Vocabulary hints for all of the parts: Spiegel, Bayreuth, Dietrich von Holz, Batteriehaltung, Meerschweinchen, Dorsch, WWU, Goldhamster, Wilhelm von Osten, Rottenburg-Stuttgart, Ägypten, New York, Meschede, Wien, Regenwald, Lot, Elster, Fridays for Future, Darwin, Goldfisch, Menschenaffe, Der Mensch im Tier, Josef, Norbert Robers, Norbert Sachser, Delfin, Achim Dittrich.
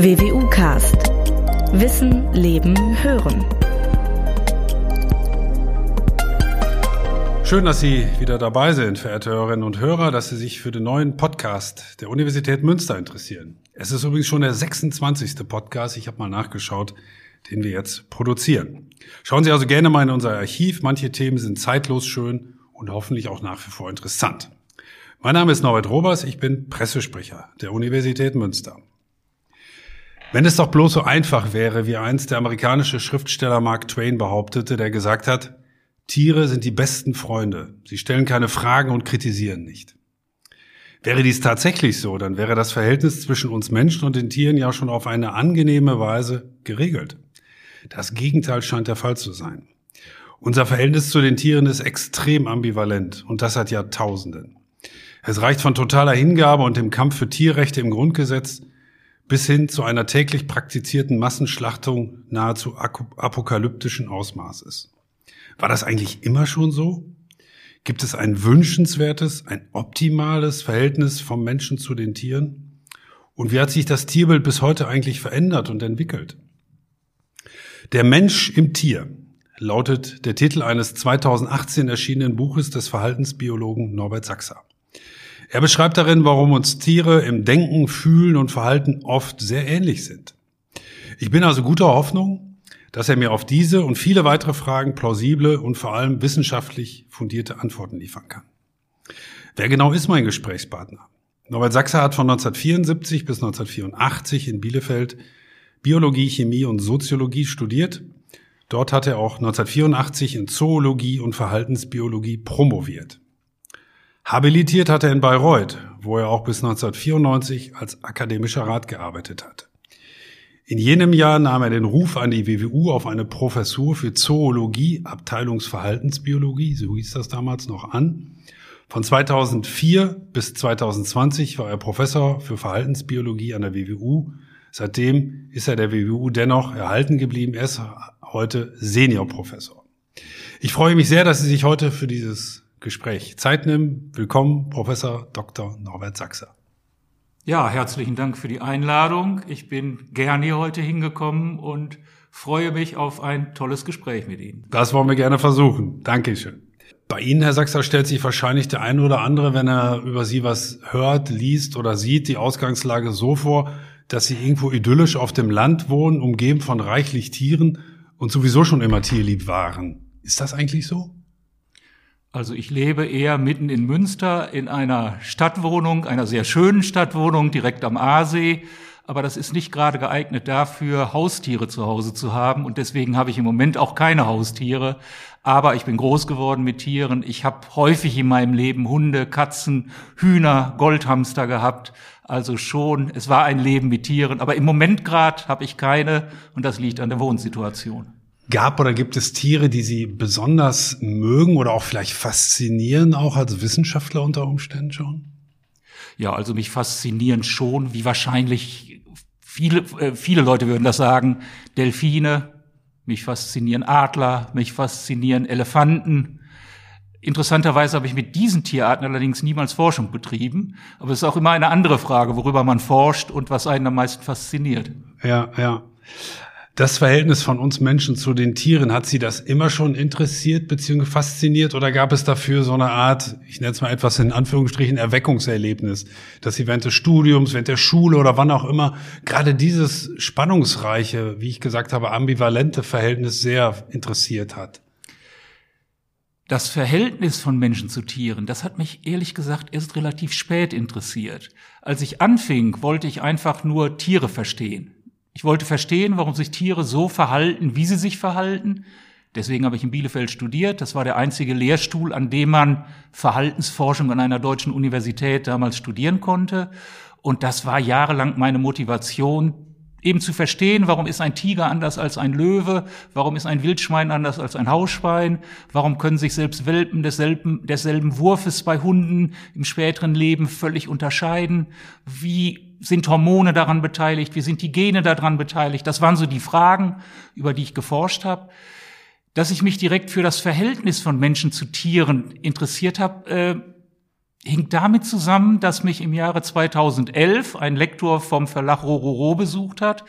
WWU-Cast. Wissen, Leben, Hören. Schön, dass Sie wieder dabei sind, verehrte Hörerinnen und Hörer, dass Sie sich für den neuen Podcast der Universität Münster interessieren. Es ist übrigens schon der 26. Podcast, ich habe mal nachgeschaut, den wir jetzt produzieren. Schauen Sie also gerne mal in unser Archiv. Manche Themen sind zeitlos schön und hoffentlich auch nach wie vor interessant. Mein Name ist Norbert Robers, ich bin Pressesprecher der Universität Münster. Wenn es doch bloß so einfach wäre, wie einst der amerikanische Schriftsteller Mark Twain behauptete, der gesagt hat, Tiere sind die besten Freunde, sie stellen keine Fragen und kritisieren nicht. Wäre dies tatsächlich so, dann wäre das Verhältnis zwischen uns Menschen und den Tieren ja schon auf eine angenehme Weise geregelt. Das Gegenteil scheint der Fall zu sein. Unser Verhältnis zu den Tieren ist extrem ambivalent und das seit Jahrtausenden. Es reicht von totaler Hingabe und dem Kampf für Tierrechte im Grundgesetz bis hin zu einer täglich praktizierten Massenschlachtung nahezu apokalyptischen Ausmaßes. War das eigentlich immer schon so? Gibt es ein wünschenswertes, ein optimales Verhältnis vom Menschen zu den Tieren? Und wie hat sich das Tierbild bis heute eigentlich verändert und entwickelt? Der Mensch im Tier lautet der Titel eines 2018 erschienenen Buches des Verhaltensbiologen Norbert Sachser. Er beschreibt darin, warum uns Tiere im Denken, Fühlen und Verhalten oft sehr ähnlich sind. Ich bin also guter Hoffnung, dass er mir auf diese und viele weitere Fragen plausible und vor allem wissenschaftlich fundierte Antworten liefern kann. Wer genau ist mein Gesprächspartner? Norbert Sachser hat von 1974 bis 1984 in Bielefeld Biologie, Chemie und Soziologie studiert. Dort hat er auch 1984 in Zoologie und Verhaltensbiologie promoviert. Habilitiert hat er in Bayreuth, wo er auch bis 1994 als akademischer Rat gearbeitet hat. In jenem Jahr nahm er den Ruf an die WWU auf eine Professur für Zoologie, Abteilungsverhaltensbiologie, so hieß das damals noch, an. Von 2004 bis 2020 war er Professor für Verhaltensbiologie an der WWU. Seitdem ist er der WWU dennoch erhalten geblieben. Er ist heute Seniorprofessor. Ich freue mich sehr, dass Sie sich heute für dieses Gespräch Zeit nehmen. Willkommen, Professor Dr. Norbert Sachser. Ja, herzlichen Dank für die Einladung. Ich bin gerne hier heute hingekommen und freue mich auf ein tolles Gespräch mit Ihnen. Das wollen wir gerne versuchen. Dankeschön. Bei Ihnen, Herr Sachser, stellt sich wahrscheinlich der eine oder andere, wenn er über Sie was hört, liest oder sieht, die Ausgangslage so vor, dass Sie irgendwo idyllisch auf dem Land wohnen, umgeben von reichlich Tieren und sowieso schon immer tierlieb waren. Ist das eigentlich so? Also ich lebe eher mitten in Münster in einer Stadtwohnung, einer sehr schönen Stadtwohnung direkt am Aasee. Aber das ist nicht gerade geeignet dafür, Haustiere zu Hause zu haben. Und deswegen habe ich im Moment auch keine Haustiere. Aber ich bin groß geworden mit Tieren. Ich habe häufig in meinem Leben Hunde, Katzen, Hühner, Goldhamster gehabt. Also schon, es war ein Leben mit Tieren. Aber im Moment gerade habe ich keine. Und das liegt an der Wohnsituation. Gab oder gibt es Tiere, die Sie besonders mögen oder auch vielleicht faszinieren, auch als Wissenschaftler unter Umständen schon? Ja, also mich faszinieren schon, wie wahrscheinlich viele Leute würden das sagen, Delfine, mich faszinieren Adler, mich faszinieren Elefanten. Interessanterweise habe ich mit diesen Tierarten allerdings niemals Forschung betrieben. Aber es ist auch immer eine andere Frage, worüber man forscht und was einen am meisten fasziniert. Ja, ja. Das Verhältnis von uns Menschen zu den Tieren, hat Sie das immer schon interessiert bzw. fasziniert oder gab es dafür so eine Art, ich nenne es mal etwas in Anführungsstrichen, Erweckungserlebnis, dass Sie während des Studiums, während der Schule oder wann auch immer gerade dieses spannungsreiche, wie ich gesagt habe, ambivalente Verhältnis sehr interessiert hat? Das Verhältnis von Menschen zu Tieren, das hat mich ehrlich gesagt erst relativ spät interessiert. Als ich anfing, wollte ich einfach nur Tiere verstehen. Ich wollte verstehen, warum sich Tiere so verhalten, wie sie sich verhalten. Deswegen habe ich in Bielefeld studiert. Das war der einzige Lehrstuhl, an dem man Verhaltensforschung an einer deutschen Universität damals studieren konnte. Und das war jahrelang meine Motivation, eben zu verstehen, warum ist ein Tiger anders als ein Löwe? Warum ist ein Wildschwein anders als ein Hausschwein? Warum können sich selbst Welpen desselben Wurfes bei Hunden im späteren Leben völlig unterscheiden? Wie sind Hormone daran beteiligt? Wie sind die Gene daran beteiligt? Das waren so die Fragen, über die ich geforscht habe. Dass ich mich direkt für das Verhältnis von Menschen zu Tieren interessiert habe, hing damit zusammen, dass mich im Jahre 2011 ein Lektor vom Verlag Rororo besucht hat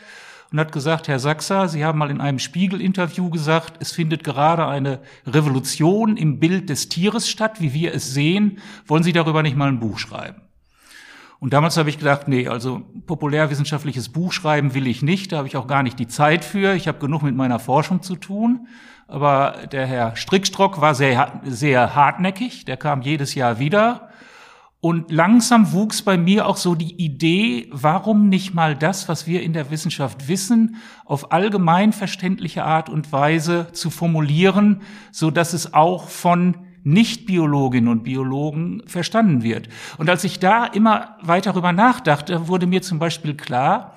und hat gesagt, Herr Sachser, Sie haben mal in einem Spiegel-Interview gesagt, es findet gerade eine Revolution im Bild des Tieres statt, wie wir es sehen. Wollen Sie darüber nicht mal ein Buch schreiben? Und damals habe ich gedacht, nee, also populärwissenschaftliches Buch schreiben will ich nicht, da habe ich auch gar nicht die Zeit für, ich habe genug mit meiner Forschung zu tun. Aber der Herr Strickstrock war sehr, sehr hartnäckig, der kam jedes Jahr wieder. Und langsam wuchs bei mir auch so die Idee, warum nicht mal das, was wir in der Wissenschaft wissen, auf allgemein verständliche Art und Weise zu formulieren, so dass es auch von Nicht-Biologinnen und Biologen verstanden wird. Und als ich da immer weiter darüber nachdachte, wurde mir zum Beispiel klar,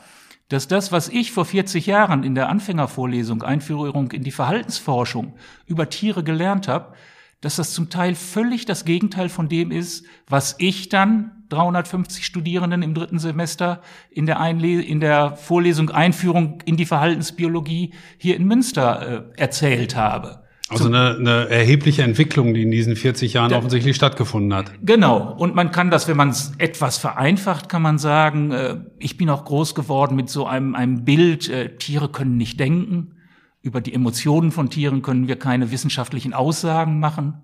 dass das, was ich vor 40 Jahren in der Anfängervorlesung Einführung in die Verhaltensforschung über Tiere gelernt habe, dass das zum Teil völlig das Gegenteil von dem ist, was ich dann 350 Studierenden im dritten Semester in der Vorlesung Einführung in die Verhaltensbiologie hier in Münster erzählt habe. Also eine erhebliche Entwicklung, die in diesen 40 Jahren offensichtlich stattgefunden hat. Genau. Und man kann das, wenn man es etwas vereinfacht, kann man sagen, ich bin auch groß geworden mit so einem Bild, Tiere können nicht denken. Über die Emotionen von Tieren können wir keine wissenschaftlichen Aussagen machen.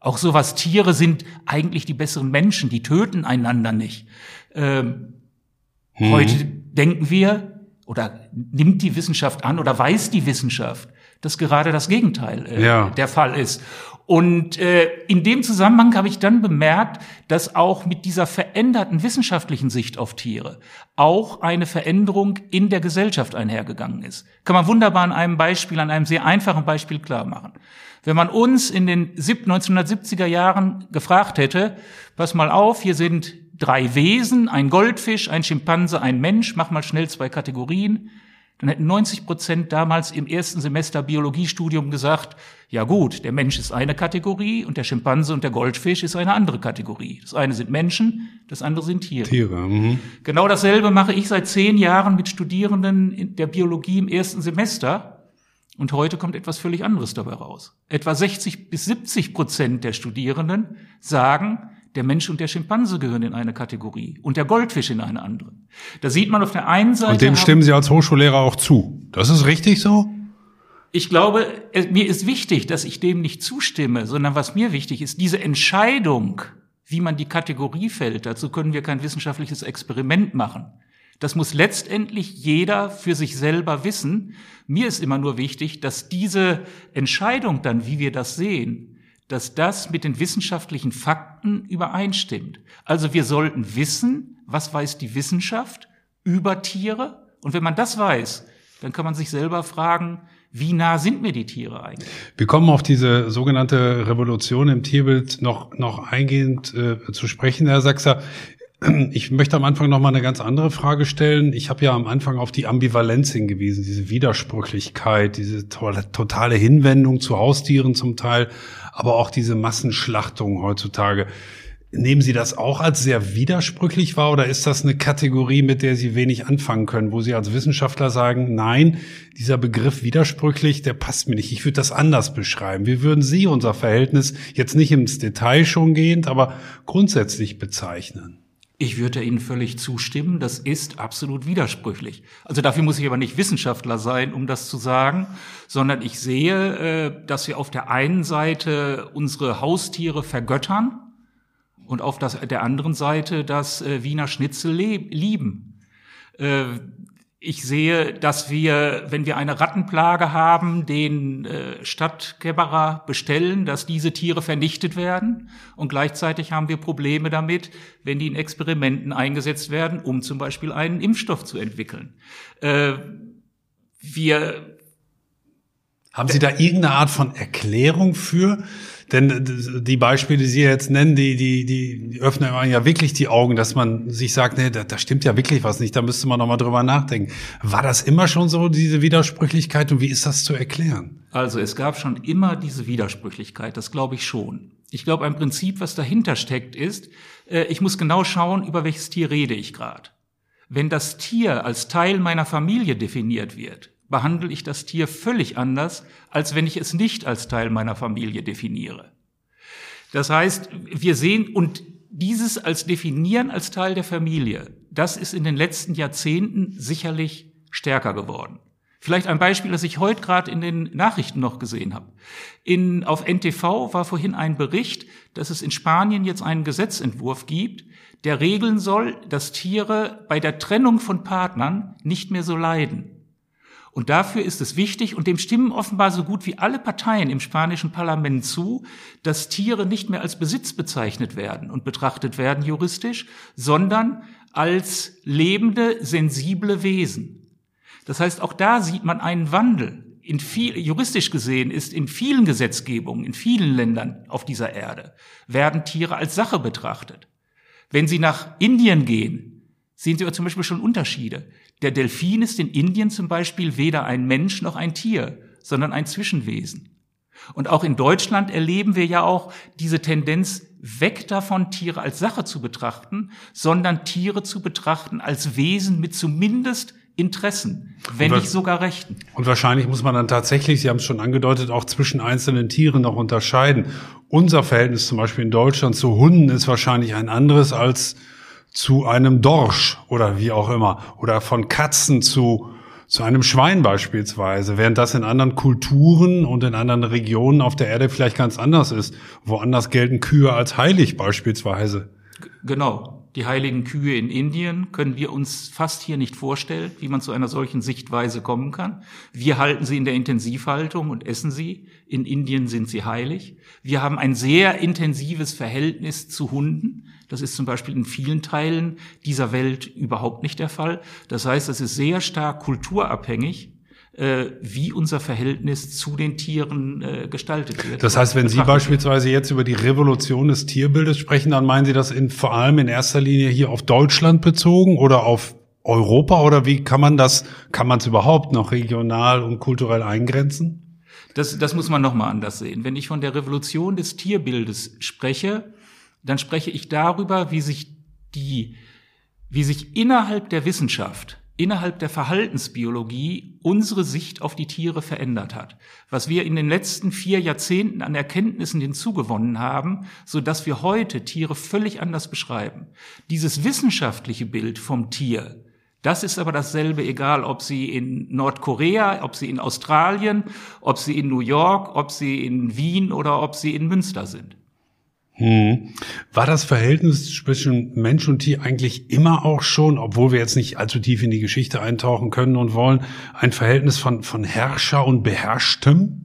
Auch sowas, Tiere sind eigentlich die besseren Menschen, die töten einander nicht. Heute denken wir, oder nimmt die Wissenschaft an, oder weiß die Wissenschaft, dass gerade das Gegenteil der Fall ist. Und in dem Zusammenhang habe ich dann bemerkt, dass auch mit dieser veränderten wissenschaftlichen Sicht auf Tiere auch eine Veränderung in der Gesellschaft einhergegangen ist. Kann man wunderbar an einem sehr einfachen Beispiel klar machen. Wenn man uns in den 1970er Jahren gefragt hätte, pass mal auf, hier sind 3 Wesen, ein Goldfisch, ein Schimpanse, ein Mensch, mach mal schnell 2 Kategorien, dann hätten 90% damals im ersten Semester Biologiestudium gesagt, ja gut, der Mensch ist eine Kategorie und der Schimpanse und der Goldfisch ist eine andere Kategorie. Das eine sind Menschen, das andere sind Tiere. Genau dasselbe mache ich seit 10 Jahren mit Studierenden der Biologie im ersten Semester. Und heute kommt etwas völlig anderes dabei raus. Etwa 60-70% der Studierenden sagen, der Mensch und der Schimpanse gehören in eine Kategorie und der Goldfisch in eine andere. Da sieht man auf der einen Seite... Und dem stimmen Sie als Hochschullehrer auch zu. Das ist richtig so? Ich glaube, mir ist wichtig, dass ich dem nicht zustimme, sondern was mir wichtig ist, diese Entscheidung, wie man die Kategorie fällt, dazu können wir kein wissenschaftliches Experiment machen. Das muss letztendlich jeder für sich selber wissen. Mir ist immer nur wichtig, dass diese Entscheidung dann, wie wir das sehen, dass das mit den wissenschaftlichen Fakten übereinstimmt. Also wir sollten wissen, was weiß die Wissenschaft über Tiere? Und wenn man das weiß, dann kann man sich selber fragen, wie nah sind mir die Tiere eigentlich? Wir kommen auf diese sogenannte Revolution im Tierbild noch eingehend zu sprechen, Herr Sachser. Ich möchte am Anfang noch mal eine ganz andere Frage stellen. Ich habe ja am Anfang auf die Ambivalenz hingewiesen, diese Widersprüchlichkeit, diese totale Hinwendung zu Haustieren zum Teil, aber auch diese Massenschlachtung heutzutage. Nehmen Sie das auch als sehr widersprüchlich wahr oder ist das eine Kategorie, mit der Sie wenig anfangen können, wo Sie als Wissenschaftler sagen, nein, dieser Begriff widersprüchlich, der passt mir nicht, ich würde das anders beschreiben. Wie würden Sie unser Verhältnis jetzt nicht ins Detail schon gehend, aber grundsätzlich bezeichnen? Ich würde Ihnen völlig zustimmen, das ist absolut widersprüchlich. Also dafür muss ich aber nicht Wissenschaftler sein, um das zu sagen, sondern ich sehe, dass wir auf der einen Seite unsere Haustiere vergöttern und auf der anderen Seite das Wiener Schnitzel lieben. Ich sehe, dass wir, wenn wir eine Rattenplage haben, den Stadtkämmerer bestellen, dass diese Tiere vernichtet werden. Und gleichzeitig haben wir Probleme damit, wenn die in Experimenten eingesetzt werden, um zum Beispiel einen Impfstoff zu entwickeln. Haben Sie da irgendeine Art von Erklärung für? Denn die Beispiele, die Sie jetzt nennen, die öffnen ja wirklich die Augen, dass man sich sagt, nee, da stimmt ja wirklich was nicht, da müsste man nochmal drüber nachdenken. War das immer schon so, diese Widersprüchlichkeit, und wie ist das zu erklären? Also es gab schon immer diese Widersprüchlichkeit, das glaube ich schon. Ich glaube, ein Prinzip, was dahinter steckt, ist, ich muss genau schauen, über welches Tier rede ich gerade. Wenn das Tier als Teil meiner Familie definiert wird, behandle ich das Tier völlig anders, als wenn ich es nicht als Teil meiner Familie definiere. Das heißt, wir sehen, und dieses als definieren als Teil der Familie, das ist in den letzten Jahrzehnten sicherlich stärker geworden. Vielleicht ein Beispiel, das ich heute gerade in den Nachrichten noch gesehen habe. Auf NTV war vorhin ein Bericht, dass es in Spanien jetzt einen Gesetzentwurf gibt, der regeln soll, dass Tiere bei der Trennung von Partnern nicht mehr so leiden. Und dafür ist es wichtig, und dem stimmen offenbar so gut wie alle Parteien im spanischen Parlament zu, dass Tiere nicht mehr als Besitz bezeichnet werden und betrachtet werden juristisch, sondern als lebende, sensible Wesen. Das heißt, auch da sieht man einen Wandel. Juristisch gesehen ist in vielen Gesetzgebungen, in vielen Ländern auf dieser Erde, werden Tiere als Sache betrachtet. Wenn Sie nach Indien gehen, sehen Sie zum Beispiel schon Unterschiede. Der Delfin ist in Indien zum Beispiel weder ein Mensch noch ein Tier, sondern ein Zwischenwesen. Und auch in Deutschland erleben wir ja auch diese Tendenz, weg davon, Tiere als Sache zu betrachten, sondern Tiere zu betrachten als Wesen mit zumindest Interessen, wenn nicht sogar Rechten. Und wahrscheinlich muss man dann tatsächlich, Sie haben es schon angedeutet, auch zwischen einzelnen Tieren noch unterscheiden. Unser Verhältnis zum Beispiel in Deutschland zu Hunden ist wahrscheinlich ein anderes als zu einem Dorsch oder wie auch immer. Oder von Katzen zu einem Schwein beispielsweise. Während das in anderen Kulturen und in anderen Regionen auf der Erde vielleicht ganz anders ist. Woanders gelten Kühe als heilig beispielsweise. Genau. Die heiligen Kühe in Indien können wir uns fast hier nicht vorstellen, wie man zu einer solchen Sichtweise kommen kann. Wir halten sie in der Intensivhaltung und essen sie. In Indien sind sie heilig. Wir haben ein sehr intensives Verhältnis zu Hunden. Das ist zum Beispiel in vielen Teilen dieser Welt überhaupt nicht der Fall. Das heißt, es ist sehr stark kulturabhängig, wie unser Verhältnis zu den Tieren gestaltet wird. Das heißt, wenn Sie beispielsweise jetzt über die Revolution des Tierbildes sprechen, dann meinen Sie das vor allem in erster Linie hier auf Deutschland bezogen oder auf Europa? Oder wie kann man es überhaupt noch regional und kulturell eingrenzen? Das muss man nochmal anders sehen. Wenn ich von der Revolution des Tierbildes spreche, dann spreche ich darüber, wie sich innerhalb der Wissenschaft, innerhalb der Verhaltensbiologie unsere Sicht auf die Tiere verändert hat. Was wir in den letzten 4 Jahrzehnten an Erkenntnissen hinzugewonnen haben, so dass wir heute Tiere völlig anders beschreiben. Dieses wissenschaftliche Bild vom Tier, das ist aber dasselbe, egal ob Sie in Nordkorea, ob Sie in Australien, ob Sie in New York, ob Sie in Wien oder ob Sie in Münster sind. War das Verhältnis zwischen Mensch und Tier eigentlich immer auch schon, obwohl wir jetzt nicht allzu tief in die Geschichte eintauchen können und wollen, ein Verhältnis von Herrscher und Beherrschtem?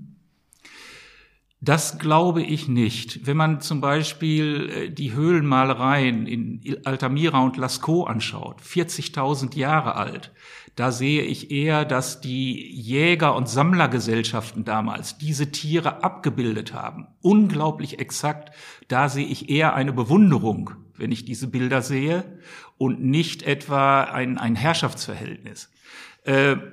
Das glaube ich nicht. Wenn man zum Beispiel die Höhlenmalereien in Altamira und Lascaux anschaut, 40.000 Jahre alt, da sehe ich eher, dass die Jäger- und Sammlergesellschaften damals diese Tiere abgebildet haben. Unglaublich exakt. Da sehe ich eher eine Bewunderung, wenn ich diese Bilder sehe, und nicht etwa ein Herrschaftsverhältnis.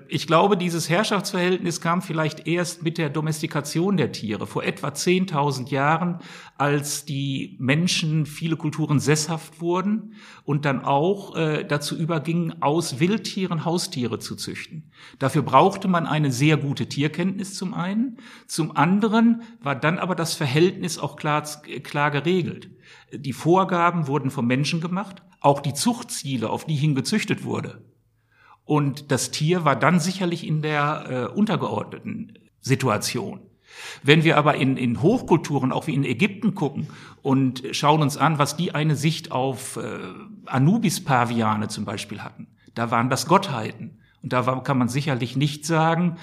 Ich glaube, dieses Herrschaftsverhältnis kam vielleicht erst mit der Domestikation der Tiere vor etwa 10.000 Jahren, als die Menschen, viele Kulturen sesshaft wurden und dann auch dazu übergingen, aus Wildtieren Haustiere zu züchten. Dafür brauchte man eine sehr gute Tierkenntnis zum einen, zum anderen war dann aber das Verhältnis auch klar geregelt. Die Vorgaben wurden vom Menschen gemacht, auch die Zuchtziele, auf die hin gezüchtet wurde. Und das Tier war dann sicherlich in der untergeordneten Situation. Wenn wir aber in Hochkulturen, auch wie in Ägypten, gucken und schauen uns an, was die eine Sicht auf Anubis-Paviane zum Beispiel hatten, da waren das Gottheiten. Und da kann man sicherlich nicht sagen,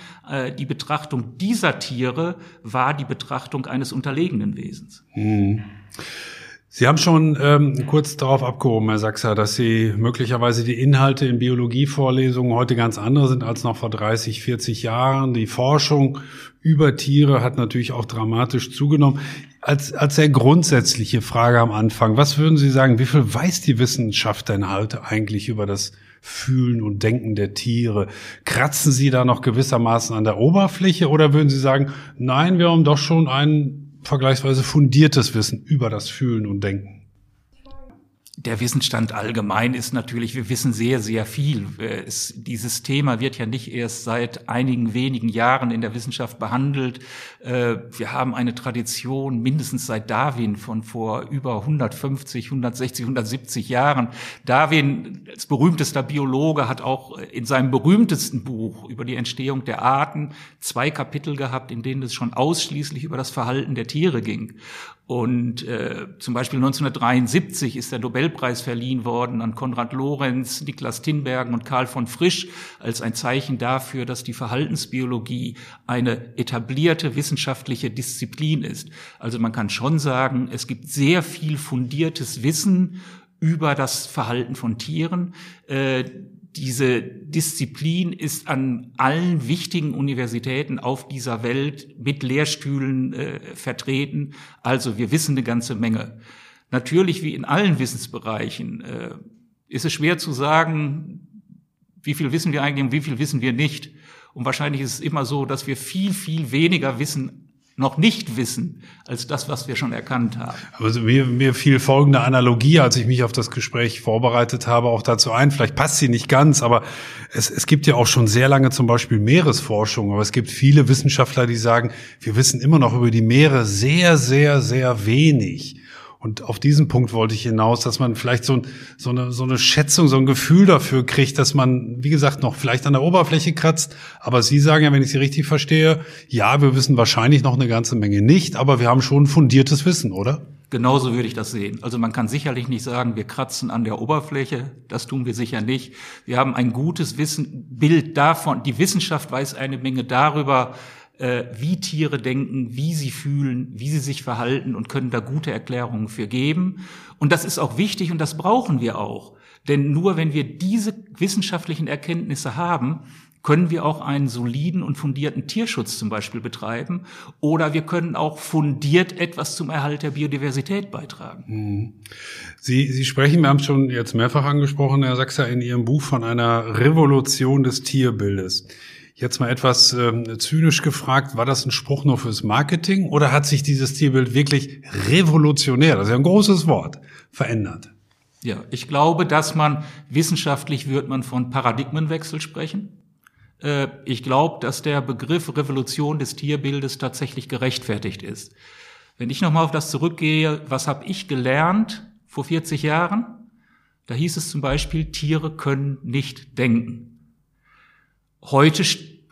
die Betrachtung dieser Tiere war die Betrachtung eines unterlegenen Wesens. Hm. Sie haben schon kurz darauf abgehoben, Herr Sachser, dass Sie möglicherweise die Inhalte in Biologievorlesungen heute ganz andere sind als noch vor 30, 40 Jahren. Die Forschung über Tiere hat natürlich auch dramatisch zugenommen. Als sehr grundsätzliche Frage am Anfang, was würden Sie sagen, wie viel weiß die Wissenschaft denn heute eigentlich über das Fühlen und Denken der Tiere? Kratzen Sie da noch gewissermaßen an der Oberfläche oder würden Sie sagen, nein, wir haben doch schon einen vergleichsweise fundiertes Wissen über das Fühlen und Denken? der Wissensstand allgemein ist natürlich, wir wissen sehr, sehr viel. Dieses Thema wird ja nicht erst seit einigen wenigen Jahren in der Wissenschaft behandelt. Wir haben eine Tradition mindestens seit Darwin von vor über 150, 160, 170 Jahren. Darwin als berühmtester Biologe hat auch in seinem berühmtesten Buch über die Entstehung der Arten 2 Kapitel gehabt, in denen es schon ausschließlich über das Verhalten der Tiere ging. Und zum Beispiel 1973 ist der Nobelpreis verliehen worden an Konrad Lorenz, Niklas Tinbergen und Karl von Frisch als ein Zeichen dafür, dass die Verhaltensbiologie eine etablierte wissenschaftliche Disziplin ist. Also man kann schon sagen, es gibt sehr viel fundiertes Wissen über das Verhalten von Tieren. Diese Disziplin ist an allen wichtigen Universitäten auf dieser Welt mit Lehrstühlen vertreten. Also wir wissen eine ganze Menge. Natürlich, wie in allen Wissensbereichen, ist es schwer zu sagen, wie viel wissen wir eigentlich und wie viel wissen wir nicht. Und wahrscheinlich ist es immer so, dass wir viel, viel weniger wissen, noch nicht wissen, als das, was wir schon erkannt haben. Aber mir fiel folgende Analogie, als ich mich auf das Gespräch vorbereitet habe, auch dazu ein. Vielleicht passt sie nicht ganz, aber es gibt ja auch schon sehr lange zum Beispiel Meeresforschung. Aber es gibt viele Wissenschaftler, die sagen, wir wissen immer noch über die Meere sehr, sehr, sehr wenig. Und auf diesen Punkt wollte ich hinaus, dass man vielleicht so eine Schätzung, so ein Gefühl dafür kriegt, dass man, wie gesagt, noch vielleicht an der Oberfläche kratzt. Aber Sie sagen ja, wenn ich Sie richtig verstehe, ja, wir wissen wahrscheinlich noch eine ganze Menge nicht, aber wir haben schon fundiertes Wissen, oder? Genauso würde ich das sehen. Also man kann sicherlich nicht sagen, wir kratzen an der Oberfläche. Das tun wir sicher nicht. Wir haben ein gutes Bild davon. Die Wissenschaft weiß eine Menge darüber, wie Tiere denken, wie sie fühlen, wie sie sich verhalten und können da gute Erklärungen für geben. Und das ist auch wichtig und das brauchen wir auch. Denn nur wenn wir diese wissenschaftlichen Erkenntnisse haben, können wir auch einen soliden und fundierten Tierschutz zum Beispiel betreiben oder wir können auch fundiert etwas zum Erhalt der Biodiversität beitragen. Sie sprechen, wir haben es schon jetzt mehrfach angesprochen, Herr Sachser, in Ihrem Buch von einer Revolution des Tierbildes. Jetzt mal etwas zynisch gefragt, war das ein Spruch nur fürs Marketing oder hat sich dieses Tierbild wirklich revolutionär, das ist ja ein großes Wort, verändert? Ja, ich glaube, dass man wissenschaftlich wird man von Paradigmenwechsel sprechen. Ich glaube, dass der Begriff Revolution des Tierbildes tatsächlich gerechtfertigt ist. Wenn ich nochmal auf das zurückgehe, was habe ich gelernt vor 40 Jahren? Da hieß es zum Beispiel, Tiere können nicht denken. Heute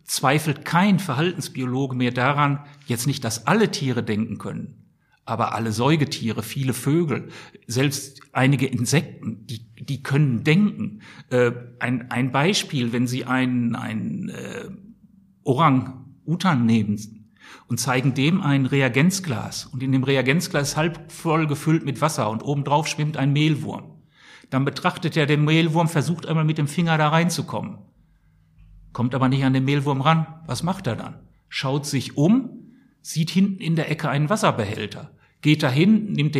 zweifelt kein Verhaltensbiologe mehr daran, jetzt nicht, dass alle Tiere denken können, aber alle Säugetiere, viele Vögel, selbst einige Insekten, die können denken. Ein Beispiel, wenn Sie einen Orang-Utan nehmen und zeigen dem ein Reagenzglas und in dem Reagenzglas ist halb voll gefüllt mit Wasser und obendrauf schwimmt ein Mehlwurm. Dann betrachtet er den Mehlwurm, versucht einmal mit dem Finger da reinzukommen. Kommt aber nicht an den Mehlwurm ran. Was macht er dann? Schaut sich um, sieht hinten in der Ecke einen Wasserbehälter, geht dahin, nimmt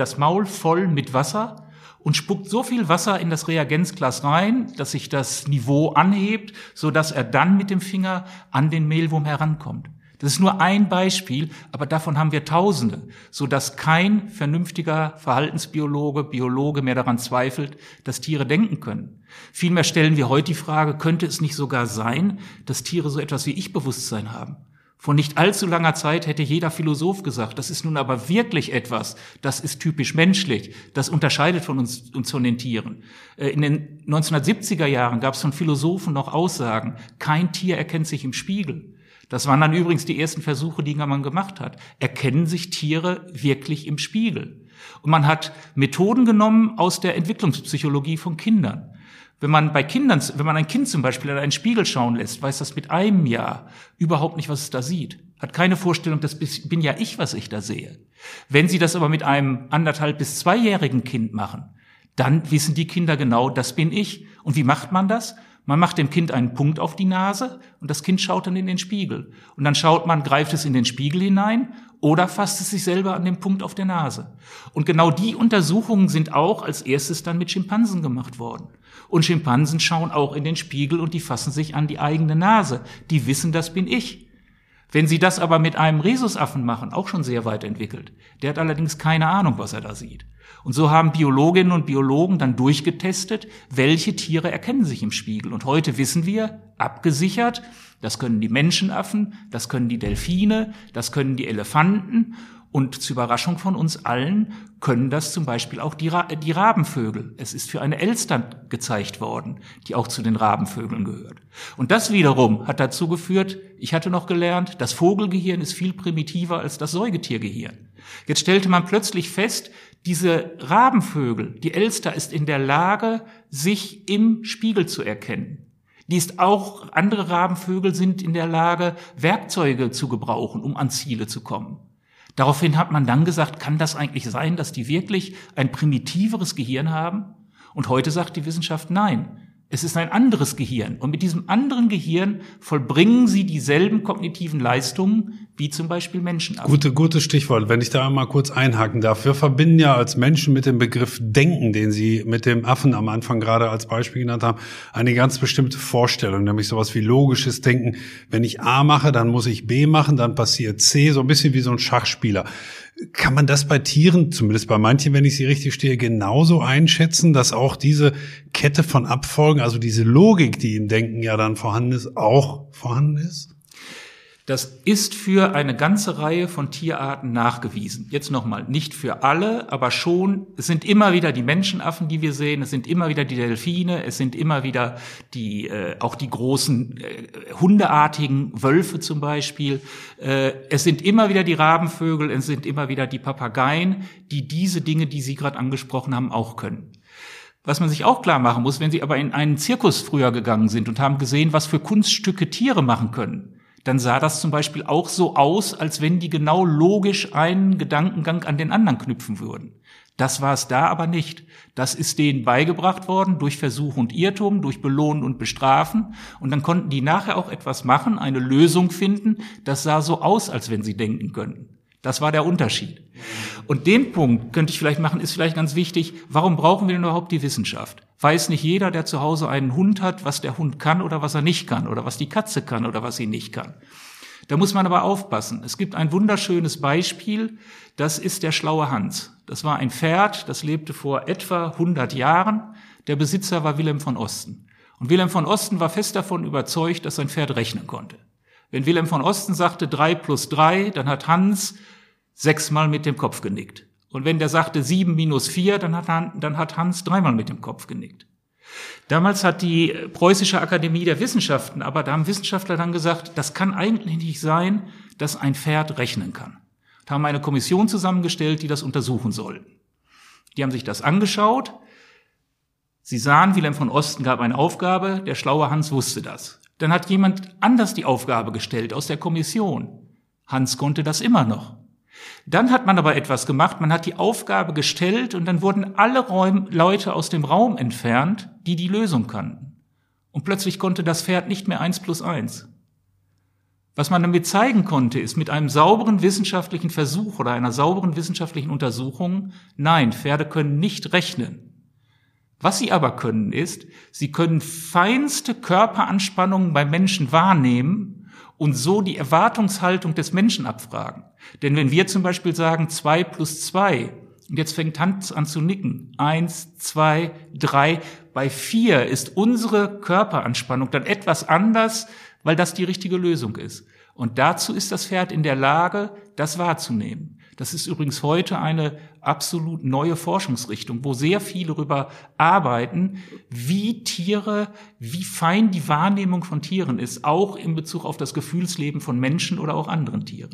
das Maul voll mit Wasser und spuckt so viel Wasser in das Reagenzglas rein, dass sich das Niveau anhebt, sodass er dann mit dem Finger an den Mehlwurm herankommt. Das ist nur ein Beispiel, aber davon haben wir Tausende, sodass kein vernünftiger Verhaltensbiologe, Biologe mehr daran zweifelt, dass Tiere denken können. Vielmehr stellen wir heute die Frage, könnte es nicht sogar sein, dass Tiere so etwas wie Ich-Bewusstsein haben? Vor nicht allzu langer Zeit hätte jeder Philosoph gesagt, das ist nun aber wirklich etwas, das ist typisch menschlich, das unterscheidet von uns von den Tieren. In den 1970er Jahren gab es von Philosophen noch Aussagen, kein Tier erkennt sich im Spiegel. Das waren dann übrigens die ersten Versuche, die man gemacht hat. Erkennen sich Tiere wirklich im Spiegel? Und man hat Methoden genommen aus der Entwicklungspsychologie von Kindern. Wenn man ein Kind zum Beispiel in einen Spiegel schauen lässt, weiß das mit einem Jahr überhaupt nicht, was es da sieht. Hat keine Vorstellung, das bin ja ich, was ich da sehe. Wenn Sie das aber mit einem 1,5- bis 2-jährigen Kind machen, dann wissen die Kinder genau, das bin ich. Und wie macht man das? Man macht dem Kind einen Punkt auf die Nase und das Kind schaut dann in den Spiegel. Und dann schaut man, greift es in den Spiegel hinein oder fasst es sich selber an dem Punkt auf der Nase. Und genau die Untersuchungen sind auch als erstes dann mit Schimpansen gemacht worden. Und Schimpansen schauen auch in den Spiegel und die fassen sich an die eigene Nase. Die wissen, das bin ich. Wenn Sie das aber mit einem Rhesusaffen machen, auch schon sehr weit entwickelt, der hat allerdings keine Ahnung, was er da sieht. Und so haben Biologinnen und Biologen dann durchgetestet, welche Tiere erkennen sich im Spiegel. Und heute wissen wir, abgesichert, das können die Menschenaffen, das können die Delfine, das können die Elefanten. Und zur Überraschung von uns allen können das zum Beispiel auch die Rabenvögel. Es ist für eine Elster gezeigt worden, die auch zu den Rabenvögeln gehört. Und das wiederum hat dazu geführt, ich hatte noch gelernt, das Vogelgehirn ist viel primitiver als das Säugetiergehirn. Jetzt stellte man plötzlich fest, diese Rabenvögel, die Elster ist in der Lage, sich im Spiegel zu erkennen. Die ist auch, andere Rabenvögel sind in der Lage, Werkzeuge zu gebrauchen, um an Ziele zu kommen. Daraufhin hat man dann gesagt, kann das eigentlich sein, dass die wirklich ein primitiveres Gehirn haben? Und heute sagt die Wissenschaft, nein, es ist ein anderes Gehirn. Und mit diesem anderen Gehirn vollbringen sie dieselben kognitiven Leistungen wie zum Beispiel Menschenaffen. Gutes Stichwort, wenn ich da mal kurz einhaken darf. Wir verbinden ja als Menschen mit dem Begriff Denken, den Sie mit dem Affen am Anfang gerade als Beispiel genannt haben, eine ganz bestimmte Vorstellung, nämlich sowas wie logisches Denken. Wenn ich A mache, dann muss ich B machen, dann passiert C, so ein bisschen wie so ein Schachspieler. Kann man das bei Tieren, zumindest bei manchen, wenn ich sie richtig stehe, genauso einschätzen, dass auch diese Kette von Abfolgen, also diese Logik, die im Denken ja dann vorhanden ist, auch vorhanden ist? Das ist für eine ganze Reihe von Tierarten nachgewiesen. Jetzt nochmal, nicht für alle, aber schon, es sind immer wieder die Menschenaffen, die wir sehen, es sind immer wieder die Delfine, es sind immer wieder die auch die großen hundeartigen Wölfe zum Beispiel, es sind immer wieder die Rabenvögel, es sind immer wieder die Papageien, die diese Dinge, die Sie gerade angesprochen haben, auch können. Was man sich auch klar machen muss, wenn Sie aber in einen Zirkus früher gegangen sind und haben gesehen, was für Kunststücke Tiere machen können, dann sah das zum Beispiel auch so aus, als wenn die genau logisch einen Gedankengang an den anderen knüpfen würden. Das war es da aber nicht. Das ist denen beigebracht worden durch Versuch und Irrtum, durch Belohnen und Bestrafen. Und dann konnten die nachher auch etwas machen, eine Lösung finden. Das sah so aus, als wenn sie denken könnten. Das war der Unterschied. Und den Punkt könnte ich vielleicht machen, ist vielleicht ganz wichtig. Warum brauchen wir denn überhaupt die Wissenschaft? Weiß nicht jeder, der zu Hause einen Hund hat, was der Hund kann oder was er nicht kann oder was die Katze kann oder was sie nicht kann. Da muss man aber aufpassen. Es gibt ein wunderschönes Beispiel, das ist der Schlaue Hans. Das war ein Pferd, das lebte vor etwa 100 Jahren. Der Besitzer war Wilhelm von Osten. Und Wilhelm von Osten war fest davon überzeugt, dass sein Pferd rechnen konnte. Wenn Wilhelm von Osten sagte 3 + 3, dann hat Hans 6-mal mit dem Kopf genickt. Und wenn der sagte 7 - 4, dann hat Hans 3-mal mit dem Kopf genickt. Damals hat die Preußische Akademie der Wissenschaften, aber da haben Wissenschaftler dann gesagt, das kann eigentlich nicht sein, dass ein Pferd rechnen kann. Da haben eine Kommission zusammengestellt, die das untersuchen soll. Die haben sich das angeschaut. Sie sahen, Wilhelm von Osten gab eine Aufgabe, der schlaue Hans wusste das. Dann hat jemand anders die Aufgabe gestellt aus der Kommission. Hans konnte das immer noch. Dann hat man aber etwas gemacht, man hat die Aufgabe gestellt und dann wurden alle Leute aus dem Raum entfernt, die die Lösung kannten. Und plötzlich konnte das Pferd nicht mehr 1 + 1. Was man damit zeigen konnte, ist mit einem sauberen wissenschaftlichen Versuch oder einer sauberen wissenschaftlichen Untersuchung, nein, Pferde können nicht rechnen. Was sie aber können ist, sie können feinste Körperanspannungen beim Menschen wahrnehmen und so die Erwartungshaltung des Menschen abfragen. Denn wenn wir zum Beispiel sagen 2 + 2, und jetzt fängt Hans an zu nicken, 1, 2, 3, bei 4 ist unsere Körperanspannung dann etwas anders, weil das die richtige Lösung ist. Und dazu ist das Pferd in der Lage, das wahrzunehmen. Das ist übrigens heute eine absolut neue Forschungsrichtung, wo sehr viele darüber arbeiten, wie Tiere, wie fein die Wahrnehmung von Tieren ist, auch in Bezug auf das Gefühlsleben von Menschen oder auch anderen Tieren.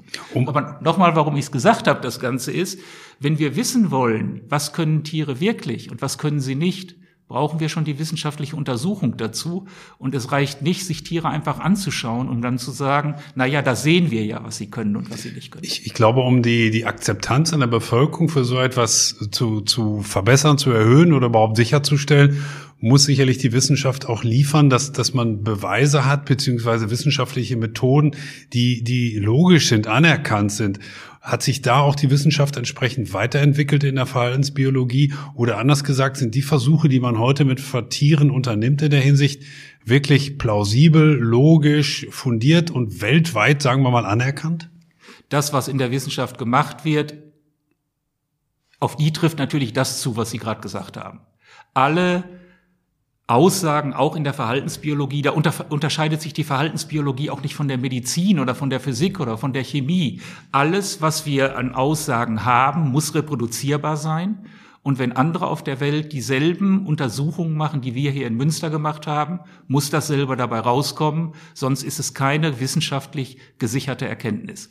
Aber nochmal, warum ich es gesagt habe, das Ganze ist, wenn wir wissen wollen, was können Tiere wirklich und was können sie nicht, brauchen wir schon die wissenschaftliche Untersuchung dazu. Und es reicht nicht, sich Tiere einfach anzuschauen, um dann zu sagen, na ja, da sehen wir ja, was sie können und was sie nicht können. Ich glaube, um die Akzeptanz in der Bevölkerung für so etwas zu verbessern, zu erhöhen oder überhaupt sicherzustellen, muss sicherlich die Wissenschaft auch liefern, dass man Beweise hat, beziehungsweise wissenschaftliche Methoden, die logisch sind, anerkannt sind. Hat sich da auch die Wissenschaft entsprechend weiterentwickelt in der Verhaltensbiologie? Oder anders gesagt, sind die Versuche, die man heute mit Vertieren unternimmt in der Hinsicht, wirklich plausibel, logisch, fundiert und weltweit, sagen wir mal, anerkannt? Das, was in der Wissenschaft gemacht wird, auf die trifft natürlich das zu, was Sie gerade gesagt haben. Alle Aussagen, auch in der Verhaltensbiologie, da unterscheidet sich die Verhaltensbiologie auch nicht von der Medizin oder von der Physik oder von der Chemie. Alles, was wir an Aussagen haben, muss reproduzierbar sein. Und wenn andere auf der Welt dieselben Untersuchungen machen, die wir hier in Münster gemacht haben, muss dasselbe dabei rauskommen, sonst ist es keine wissenschaftlich gesicherte Erkenntnis.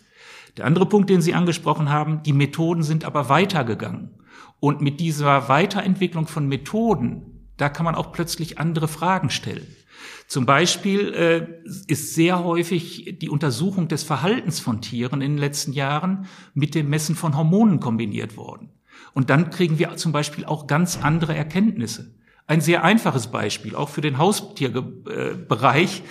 Der andere Punkt, den Sie angesprochen haben, die Methoden sind aber weitergegangen. Und mit dieser Weiterentwicklung von Methoden, da kann man auch plötzlich andere Fragen stellen. Zum Beispiel ist sehr häufig die Untersuchung des Verhaltens von Tieren in den letzten Jahren mit dem Messen von Hormonen kombiniert worden. Und dann kriegen wir zum Beispiel auch ganz andere Erkenntnisse. Ein sehr einfaches Beispiel, auch für den Haustierbereich.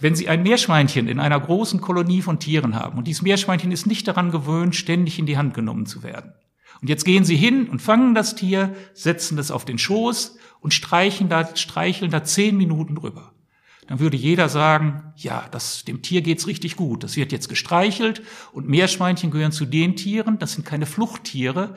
Wenn Sie ein Meerschweinchen in einer großen Kolonie von Tieren haben, und dieses Meerschweinchen ist nicht daran gewöhnt, ständig in die Hand genommen zu werden. Und jetzt gehen Sie hin und fangen das Tier, setzen es auf den Schoß und streicheln da 10 Minuten drüber. Dann würde jeder sagen, ja, dem Tier geht's richtig gut. Das wird jetzt gestreichelt und Meerschweinchen gehören zu den Tieren. Das sind keine Fluchttiere,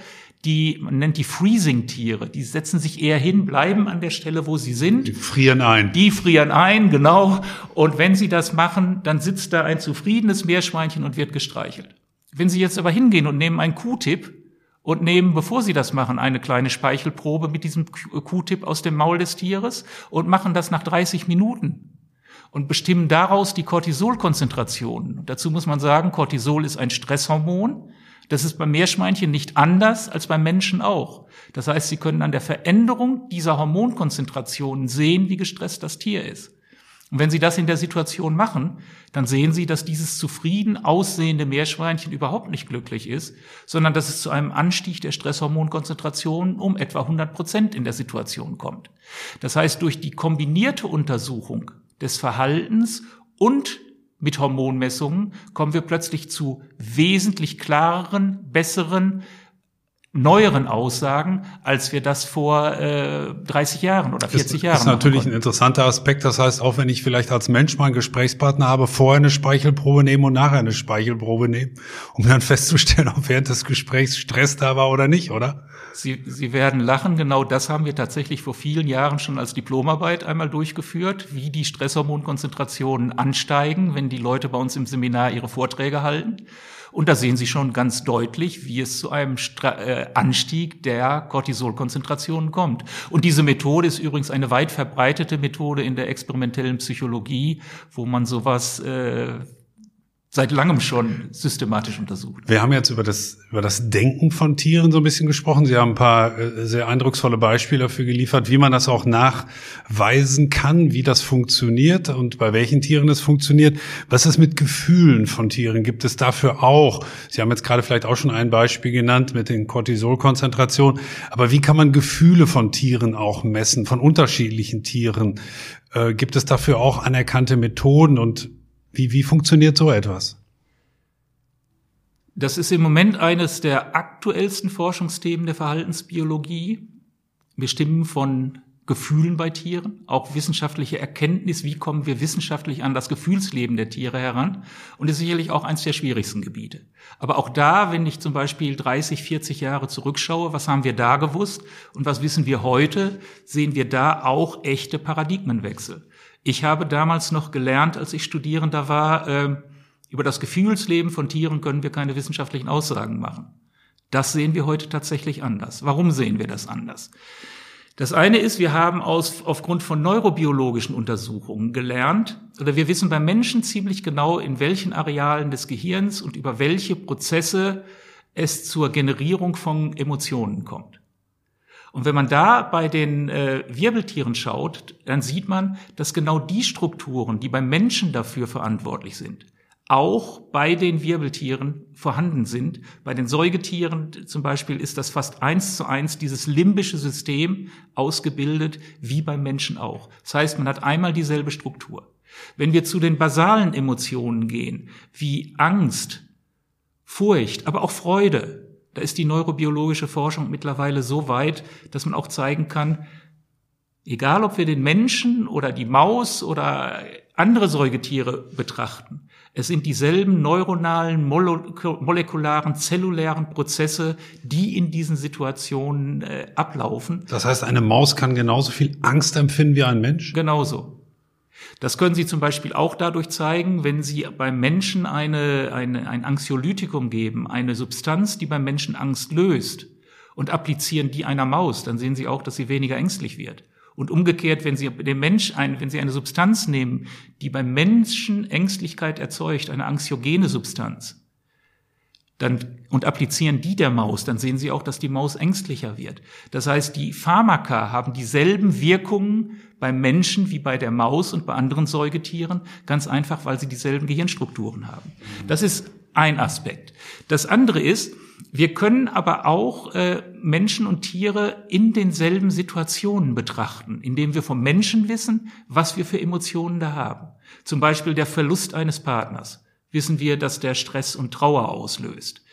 man nennt die Freezing-Tiere. Die setzen sich eher hin, bleiben an der Stelle, wo sie sind. Die frieren ein, genau. Und wenn sie das machen, dann sitzt da ein zufriedenes Meerschweinchen und wird gestreichelt. Wenn Sie jetzt aber hingehen und nehmen einen Q-Tip, und nehmen, bevor Sie das machen, eine kleine Speichelprobe mit diesem Q-Tip aus dem Maul des Tieres und machen das nach 30 Minuten und bestimmen daraus die Cortisolkonzentrationen. Dazu muss man sagen, Cortisol ist ein Stresshormon. Das ist beim Meerschweinchen nicht anders als beim Menschen auch. Das heißt, Sie können an der Veränderung dieser Hormonkonzentrationen sehen, wie gestresst das Tier ist. Und wenn Sie das in der Situation machen, dann sehen Sie, dass dieses zufrieden aussehende Meerschweinchen überhaupt nicht glücklich ist, sondern dass es zu einem Anstieg der Stresshormonkonzentration um etwa 100% in der Situation kommt. Das heißt, durch die kombinierte Untersuchung des Verhaltens und mit Hormonmessungen kommen wir plötzlich zu wesentlich klareren, besseren, neueren Aussagen, als wir das vor 30 Jahren oder 40 Jahren machen konnten. Das ist natürlich ein interessanter Aspekt. Das heißt, auch wenn ich vielleicht als Mensch mal einen Gesprächspartner habe, vorher eine Speichelprobe nehmen und nachher eine Speichelprobe nehmen, um dann festzustellen, ob während des Gesprächs Stress da war oder nicht, oder? Sie werden lachen. Genau das haben wir tatsächlich vor vielen Jahren schon als Diplomarbeit einmal durchgeführt, wie die Stresshormonkonzentrationen ansteigen, wenn die Leute bei uns im Seminar ihre Vorträge halten. Und da sehen Sie schon ganz deutlich, wie es zu einem Anstieg der Cortisolkonzentrationen kommt. Und diese Methode ist übrigens eine weit verbreitete Methode in der experimentellen Psychologie, wo man sowas seit langem schon systematisch untersucht. Wir haben jetzt über das Denken von Tieren so ein bisschen gesprochen. Sie haben ein paar sehr eindrucksvolle Beispiele dafür geliefert, wie man das auch nachweisen kann, wie das funktioniert und bei welchen Tieren es funktioniert. Was ist mit Gefühlen von Tieren? Gibt es dafür auch? Sie haben jetzt gerade vielleicht auch schon ein Beispiel genannt mit den Cortisolkonzentrationen. Aber wie kann man Gefühle von Tieren auch messen, von unterschiedlichen Tieren? Gibt es dafür auch anerkannte Methoden und wie funktioniert so etwas? Das ist im Moment eines der aktuellsten Forschungsthemen der Verhaltensbiologie. Bestimmen von Gefühlen bei Tieren, auch wissenschaftliche Erkenntnis, wie kommen wir wissenschaftlich an das Gefühlsleben der Tiere heran, und ist sicherlich auch eines der schwierigsten Gebiete. Aber auch da, wenn ich zum Beispiel 30, 40 Jahre zurückschaue, was haben wir da gewusst und was wissen wir heute, sehen wir da auch echte Paradigmenwechsel. Ich habe damals noch gelernt, als ich Studierender war, über das Gefühlsleben von Tieren können wir keine wissenschaftlichen Aussagen machen. Das sehen wir heute tatsächlich anders. Warum sehen wir das anders? Das eine ist, wir haben aufgrund von neurobiologischen Untersuchungen gelernt, oder wir wissen beim Menschen ziemlich genau, in welchen Arealen des Gehirns und über welche Prozesse es zur Generierung von Emotionen kommt. Und wenn man da bei den Wirbeltieren schaut, dann sieht man, dass genau die Strukturen, die beim Menschen dafür verantwortlich sind, auch bei den Wirbeltieren vorhanden sind. Bei den Säugetieren zum Beispiel ist das fast 1:1 dieses limbische System ausgebildet, wie beim Menschen auch. Das heißt, man hat einmal dieselbe Struktur. Wenn wir zu den basalen Emotionen gehen, wie Angst, Furcht, aber auch Freude. Da ist die neurobiologische Forschung mittlerweile so weit, dass man auch zeigen kann, egal ob wir den Menschen oder die Maus oder andere Säugetiere betrachten, es sind dieselben neuronalen, molekularen, zellulären Prozesse, die in diesen Situationen ablaufen. Das heißt, eine Maus kann genauso viel Angst empfinden wie ein Mensch? Genauso. Das können Sie zum Beispiel auch dadurch zeigen, wenn Sie beim Menschen ein Anxiolytikum geben, eine Substanz, die beim Menschen Angst löst, und applizieren die einer Maus, dann sehen Sie auch, dass sie weniger ängstlich wird. Und umgekehrt, wenn Sie eine Substanz nehmen, die beim Menschen Ängstlichkeit erzeugt, eine anxiogene Substanz, und applizieren die der Maus, dann sehen Sie auch, dass die Maus ängstlicher wird. Das heißt, die Pharmaka haben dieselben Wirkungen beim Menschen wie bei der Maus und bei anderen Säugetieren, ganz einfach, weil sie dieselben Gehirnstrukturen haben. Das ist ein Aspekt. Das andere ist, wir können aber auch Menschen und Tiere in denselben Situationen betrachten, indem wir vom Menschen wissen, was wir für Emotionen da haben. Zum Beispiel der Verlust eines Partners. Wissen wir, dass der Stress und Trauer auslöst.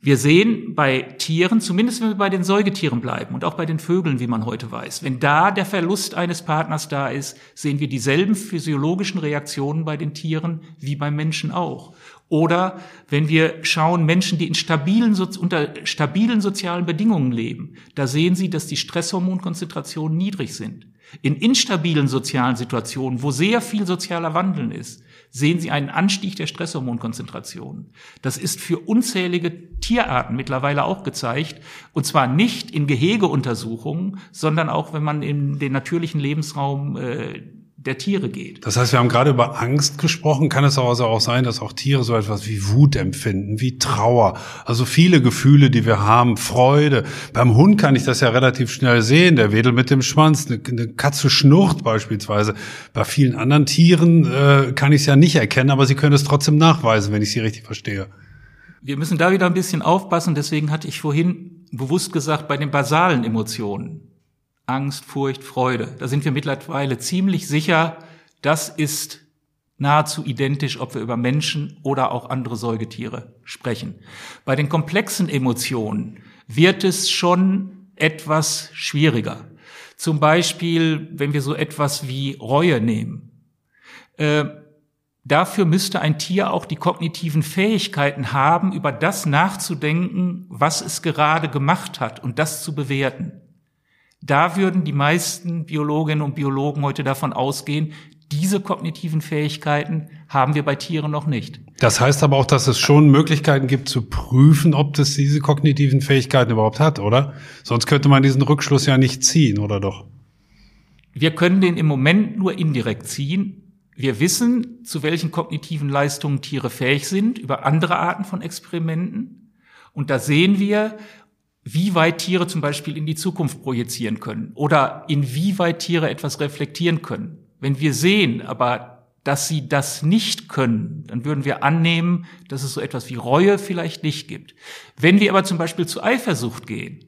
Wir sehen bei Tieren, zumindest wenn wir bei den Säugetieren bleiben und auch bei den Vögeln, wie man heute weiß, wenn da der Verlust eines Partners da ist, sehen wir dieselben physiologischen Reaktionen bei den Tieren wie beim Menschen auch. Oder wenn wir schauen, Menschen, die unter stabilen sozialen Bedingungen leben, da sehen Sie, dass die Stresshormonkonzentrationen niedrig sind. In instabilen sozialen Situationen, wo sehr viel sozialer Wandel ist, sehen Sie einen Anstieg der Stresshormonkonzentrationen. Das ist für unzählige Tierarten mittlerweile auch gezeigt, und zwar nicht in Gehegeuntersuchungen, sondern auch, wenn man in den natürlichen Lebensraum der Tiere geht. Das heißt, wir haben gerade über Angst gesprochen. Kann es also auch sein, dass auch Tiere so etwas wie Wut empfinden, wie Trauer? Also viele Gefühle, die wir haben, Freude. Beim Hund kann ich das ja relativ schnell sehen. Der wedelt mit dem Schwanz, eine Katze schnurrt beispielsweise. Bei vielen anderen Tieren kann ich es ja nicht erkennen, aber sie können es trotzdem nachweisen, wenn ich sie richtig verstehe. Wir müssen da wieder ein bisschen aufpassen. Deswegen hatte ich vorhin bewusst gesagt, bei den basalen Emotionen. Angst, Furcht, Freude. Da sind wir mittlerweile ziemlich sicher, das ist nahezu identisch, ob wir über Menschen oder auch andere Säugetiere sprechen. Bei den komplexen Emotionen wird es schon etwas schwieriger. Zum Beispiel, wenn wir so etwas wie Reue nehmen. Dafür müsste ein Tier auch die kognitiven Fähigkeiten haben, über das nachzudenken, was es gerade gemacht hat und das zu bewerten. Da würden die meisten Biologinnen und Biologen heute davon ausgehen, diese kognitiven Fähigkeiten haben wir bei Tieren noch nicht. Das heißt aber auch, dass es schon Möglichkeiten gibt zu prüfen, ob das diese kognitiven Fähigkeiten überhaupt hat, oder? Sonst könnte man diesen Rückschluss ja nicht ziehen, oder doch? Wir können den im Moment nur indirekt ziehen. Wir wissen, zu welchen kognitiven Leistungen Tiere fähig sind, über andere Arten von Experimenten. Und da sehen wir, wie weit Tiere zum Beispiel in die Zukunft projizieren können oder inwieweit Tiere etwas reflektieren können. Wenn wir sehen, aber dass sie das nicht können, dann würden wir annehmen, dass es so etwas wie Reue vielleicht nicht gibt. Wenn wir aber zum Beispiel zu Eifersucht gehen,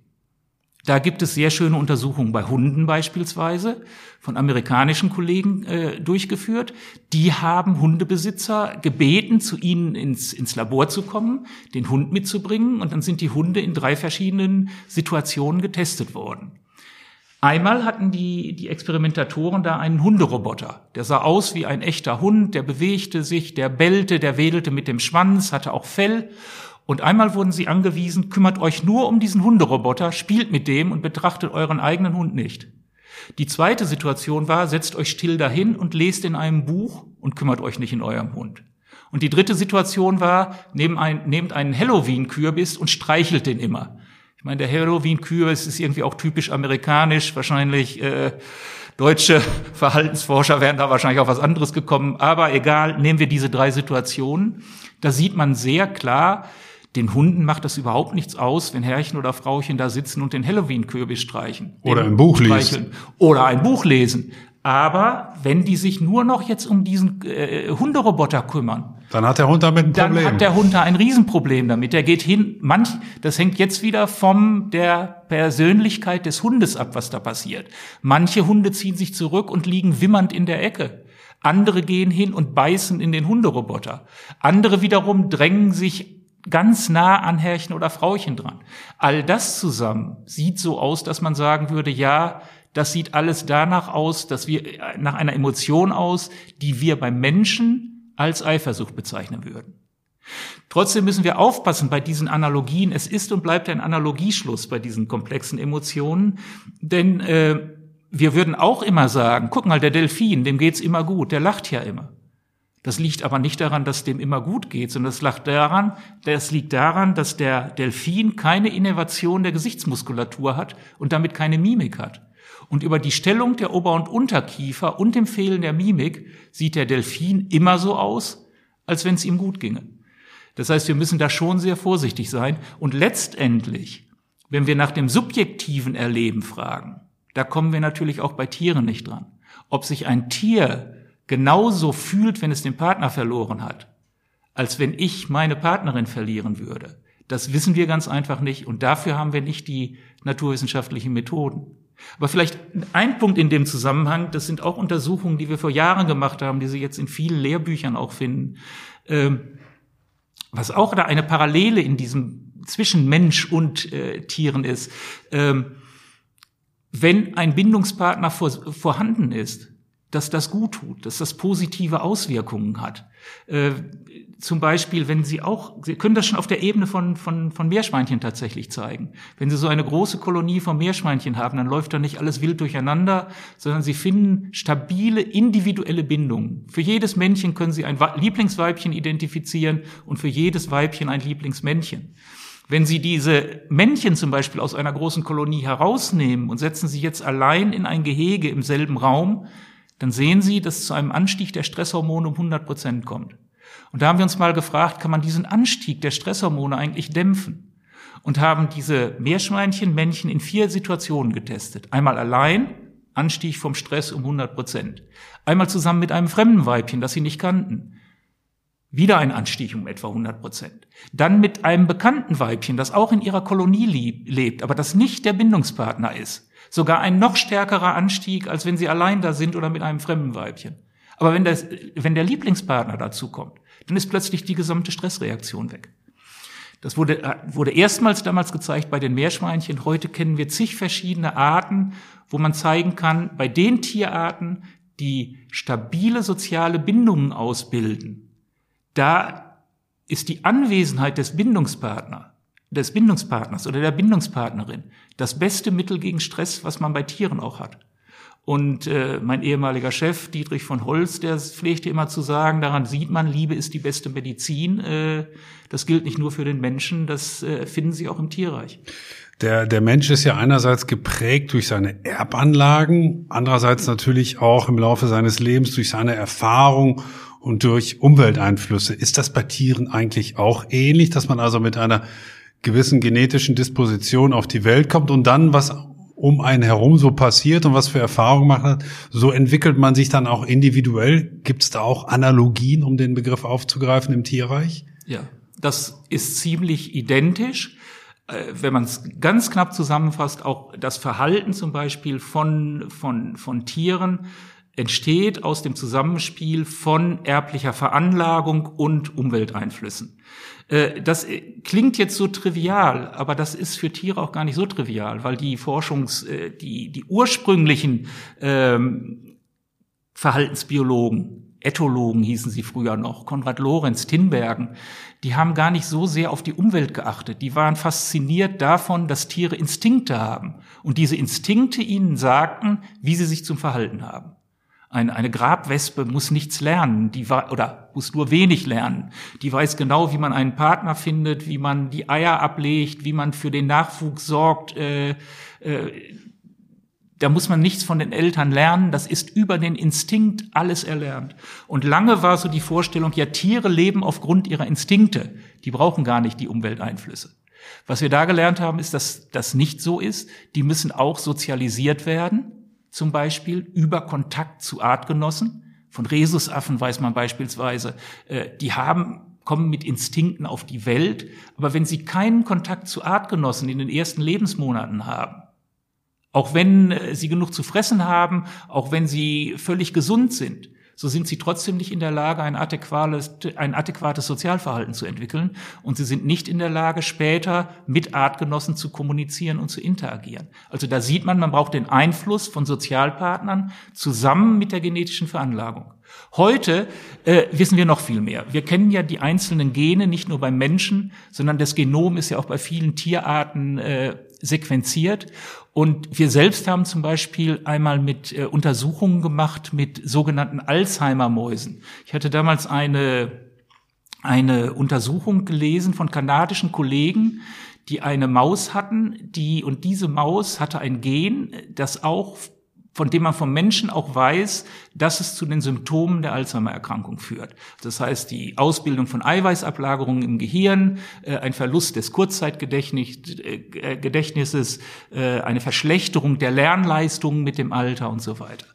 da gibt es sehr schöne Untersuchungen bei Hunden beispielsweise, von amerikanischen Kollegen durchgeführt. Die haben Hundebesitzer gebeten, zu ihnen ins Labor zu kommen, den Hund mitzubringen. Und dann sind die Hunde in 3 verschiedenen Situationen getestet worden. Einmal hatten die Experimentatoren da einen Hunderoboter. Der sah aus wie ein echter Hund, der bewegte sich, der bellte, der wedelte mit dem Schwanz, hatte auch Fell. Und einmal wurden sie angewiesen, kümmert euch nur um diesen Hunderoboter, spielt mit dem und betrachtet euren eigenen Hund nicht. Die zweite Situation war, setzt euch still dahin und lest in einem Buch und kümmert euch nicht in eurem Hund. Und die dritte Situation war, nehmt einen Halloween-Kürbis und streichelt den immer. Ich meine, der Halloween-Kürbis ist irgendwie auch typisch amerikanisch, wahrscheinlich deutsche Verhaltensforscher wären da wahrscheinlich auf was anderes gekommen. Aber egal, nehmen wir diese 3 Situationen. Da sieht man sehr klar, den Hunden macht das überhaupt nichts aus, wenn Herrchen oder Frauchen da sitzen und den Halloween-Kürbis streichen. Oder ein Buch lesen. Oder ein Buch lesen. Aber wenn die sich nur noch jetzt um diesen Hunderoboter kümmern, dann hat der Hund damit ein Problem. Dann hat der Hund da ein Riesenproblem damit. Der geht hin, das hängt jetzt wieder von der Persönlichkeit des Hundes ab, was da passiert. Manche Hunde ziehen sich zurück und liegen wimmernd in der Ecke. Andere gehen hin und beißen in den Hunderoboter. Andere wiederum drängen sich ganz nah an Herrchen oder Frauchen dran. All das zusammen sieht so aus, dass man sagen würde, ja, das sieht alles danach aus, dass wir nach einer Emotion aus, die wir beim Menschen als Eifersucht bezeichnen würden. Trotzdem müssen wir aufpassen bei diesen Analogien. Es ist und bleibt ein Analogieschluss bei diesen komplexen Emotionen, denn wir würden auch immer sagen, guck mal, der Delfin, dem geht's immer gut, der lacht ja immer. Das liegt aber nicht daran, dass dem immer gut geht, sondern das liegt daran, dass der Delfin keine Innervation der Gesichtsmuskulatur hat und damit keine Mimik hat. Und über die Stellung der Ober- und Unterkiefer und dem Fehlen der Mimik sieht der Delfin immer so aus, als wenn es ihm gut ginge. Das heißt, wir müssen da schon sehr vorsichtig sein. Und letztendlich, wenn wir nach dem subjektiven Erleben fragen, da kommen wir natürlich auch bei Tieren nicht dran. Ob sich ein Tier genauso fühlt, wenn es den Partner verloren hat, als wenn ich meine Partnerin verlieren würde, das wissen wir ganz einfach nicht. Und dafür haben wir nicht die naturwissenschaftlichen Methoden. Aber vielleicht ein Punkt in dem Zusammenhang, das sind auch Untersuchungen, die wir vor Jahren gemacht haben, die Sie jetzt in vielen Lehrbüchern auch finden, was auch da eine Parallele in diesem zwischen Mensch und Tieren ist. Wenn ein Bindungspartner vorhanden ist, dass das gut tut, dass das positive Auswirkungen hat. Zum Beispiel, wenn Sie auch, Sie können das schon auf der Ebene von Meerschweinchen tatsächlich zeigen. Wenn Sie so eine große Kolonie von Meerschweinchen haben, dann läuft da nicht alles wild durcheinander, sondern Sie finden stabile, individuelle Bindungen. Für jedes Männchen können Sie ein Lieblingsweibchen identifizieren und für jedes Weibchen ein Lieblingsmännchen. Wenn Sie diese Männchen zum Beispiel aus einer großen Kolonie herausnehmen und setzen sie jetzt allein in ein Gehege im selben Raum, dann sehen Sie, dass es zu einem Anstieg der Stresshormone um 100% kommt. Und da haben wir uns mal gefragt, kann man diesen Anstieg der Stresshormone eigentlich dämpfen? Und haben diese Meerschweinchen-Männchen in 4 Situationen getestet. Einmal allein, Anstieg vom Stress um 100%. Einmal zusammen mit einem fremden Weibchen, das sie nicht kannten. Wieder ein Anstieg um etwa 100%. Dann mit einem bekannten Weibchen, das auch in ihrer Kolonie lebt, aber das nicht der Bindungspartner ist. Sogar ein noch stärkerer Anstieg, als wenn sie allein da sind oder mit einem fremden Weibchen. Aber wenn der Lieblingspartner dazu kommt, dann ist plötzlich die gesamte Stressreaktion weg. Das wurde erstmals damals gezeigt bei den Meerschweinchen. Heute kennen wir zig verschiedene Arten, wo man zeigen kann, bei den Tierarten, die stabile soziale Bindungen ausbilden, da ist die Anwesenheit des Bindungspartners oder der Bindungspartnerin das beste Mittel gegen Stress, was man bei Tieren auch hat. Und mein ehemaliger Chef, Dietrich von Holz, der pflegte immer zu sagen, daran sieht man, Liebe ist die beste Medizin. Das gilt nicht nur für den Menschen, das finden Sie auch im Tierreich. Der Mensch ist ja einerseits geprägt durch seine Erbanlagen, andererseits natürlich auch im Laufe seines Lebens durch seine Erfahrung und durch Umwelteinflüsse. Ist das bei Tieren eigentlich auch ähnlich, dass man also mit einer gewissen genetischen Disposition auf die Welt kommt und dann, was um einen herum so passiert und was für Erfahrungen man hat, so entwickelt man sich dann auch individuell? Gibt es da auch Analogien, um den Begriff aufzugreifen, im Tierreich? Ja, das ist ziemlich identisch. Wenn man es ganz knapp zusammenfasst, auch das Verhalten zum Beispiel von Tieren entsteht aus dem Zusammenspiel von erblicher Veranlagung und Umwelteinflüssen. Das klingt jetzt so trivial, aber das ist für Tiere auch gar nicht so trivial, weil die die ursprünglichen Verhaltensbiologen, Ethologen hießen sie früher noch, Konrad Lorenz, Tinbergen, die haben gar nicht so sehr auf die Umwelt geachtet. Die waren fasziniert davon, dass Tiere Instinkte haben und diese Instinkte ihnen sagten, wie sie sich zum Verhalten haben. Eine Grabwespe muss nichts lernen, oder muss nur wenig lernen. Die weiß genau, wie man einen Partner findet, wie man die Eier ablegt, wie man für den Nachwuchs sorgt. Da muss man nichts von den Eltern lernen. Das ist über den Instinkt alles erlernt. Und lange war so die Vorstellung, ja, Tiere leben aufgrund ihrer Instinkte. Die brauchen gar nicht die Umwelteinflüsse. Was wir da gelernt haben, ist, dass das nicht so ist. Die müssen auch sozialisiert werden. Zum Beispiel über Kontakt zu Artgenossen. Von Rhesusaffen weiß man beispielsweise, die kommen mit Instinkten auf die Welt, aber wenn sie keinen Kontakt zu Artgenossen in den ersten Lebensmonaten haben, auch wenn sie genug zu fressen haben, auch wenn sie völlig gesund sind, so sind sie trotzdem nicht in der Lage, ein adäquates Sozialverhalten zu entwickeln, und sie sind nicht in der Lage, später mit Artgenossen zu kommunizieren und zu interagieren. Also da sieht man, man braucht den Einfluss von Sozialpartnern zusammen mit der genetischen Veranlagung. Heute wissen wir noch viel mehr. Wir kennen ja die einzelnen Gene nicht nur beim Menschen, sondern das Genom ist ja auch bei vielen Tierarten sequenziert. Und wir selbst haben zum Beispiel einmal mit Untersuchungen gemacht mit sogenannten Alzheimer-Mäusen. Ich hatte damals eine Untersuchung gelesen von kanadischen Kollegen, die eine Maus hatten, und diese Maus hatte ein Gen, das auch, von dem man vom Menschen auch weiß, dass es zu den Symptomen der Alzheimer-Erkrankung führt. Das heißt, die Ausbildung von Eiweißablagerungen im Gehirn, ein Verlust des Kurzzeitgedächtnisses, eine Verschlechterung der Lernleistungen mit dem Alter und so weiter.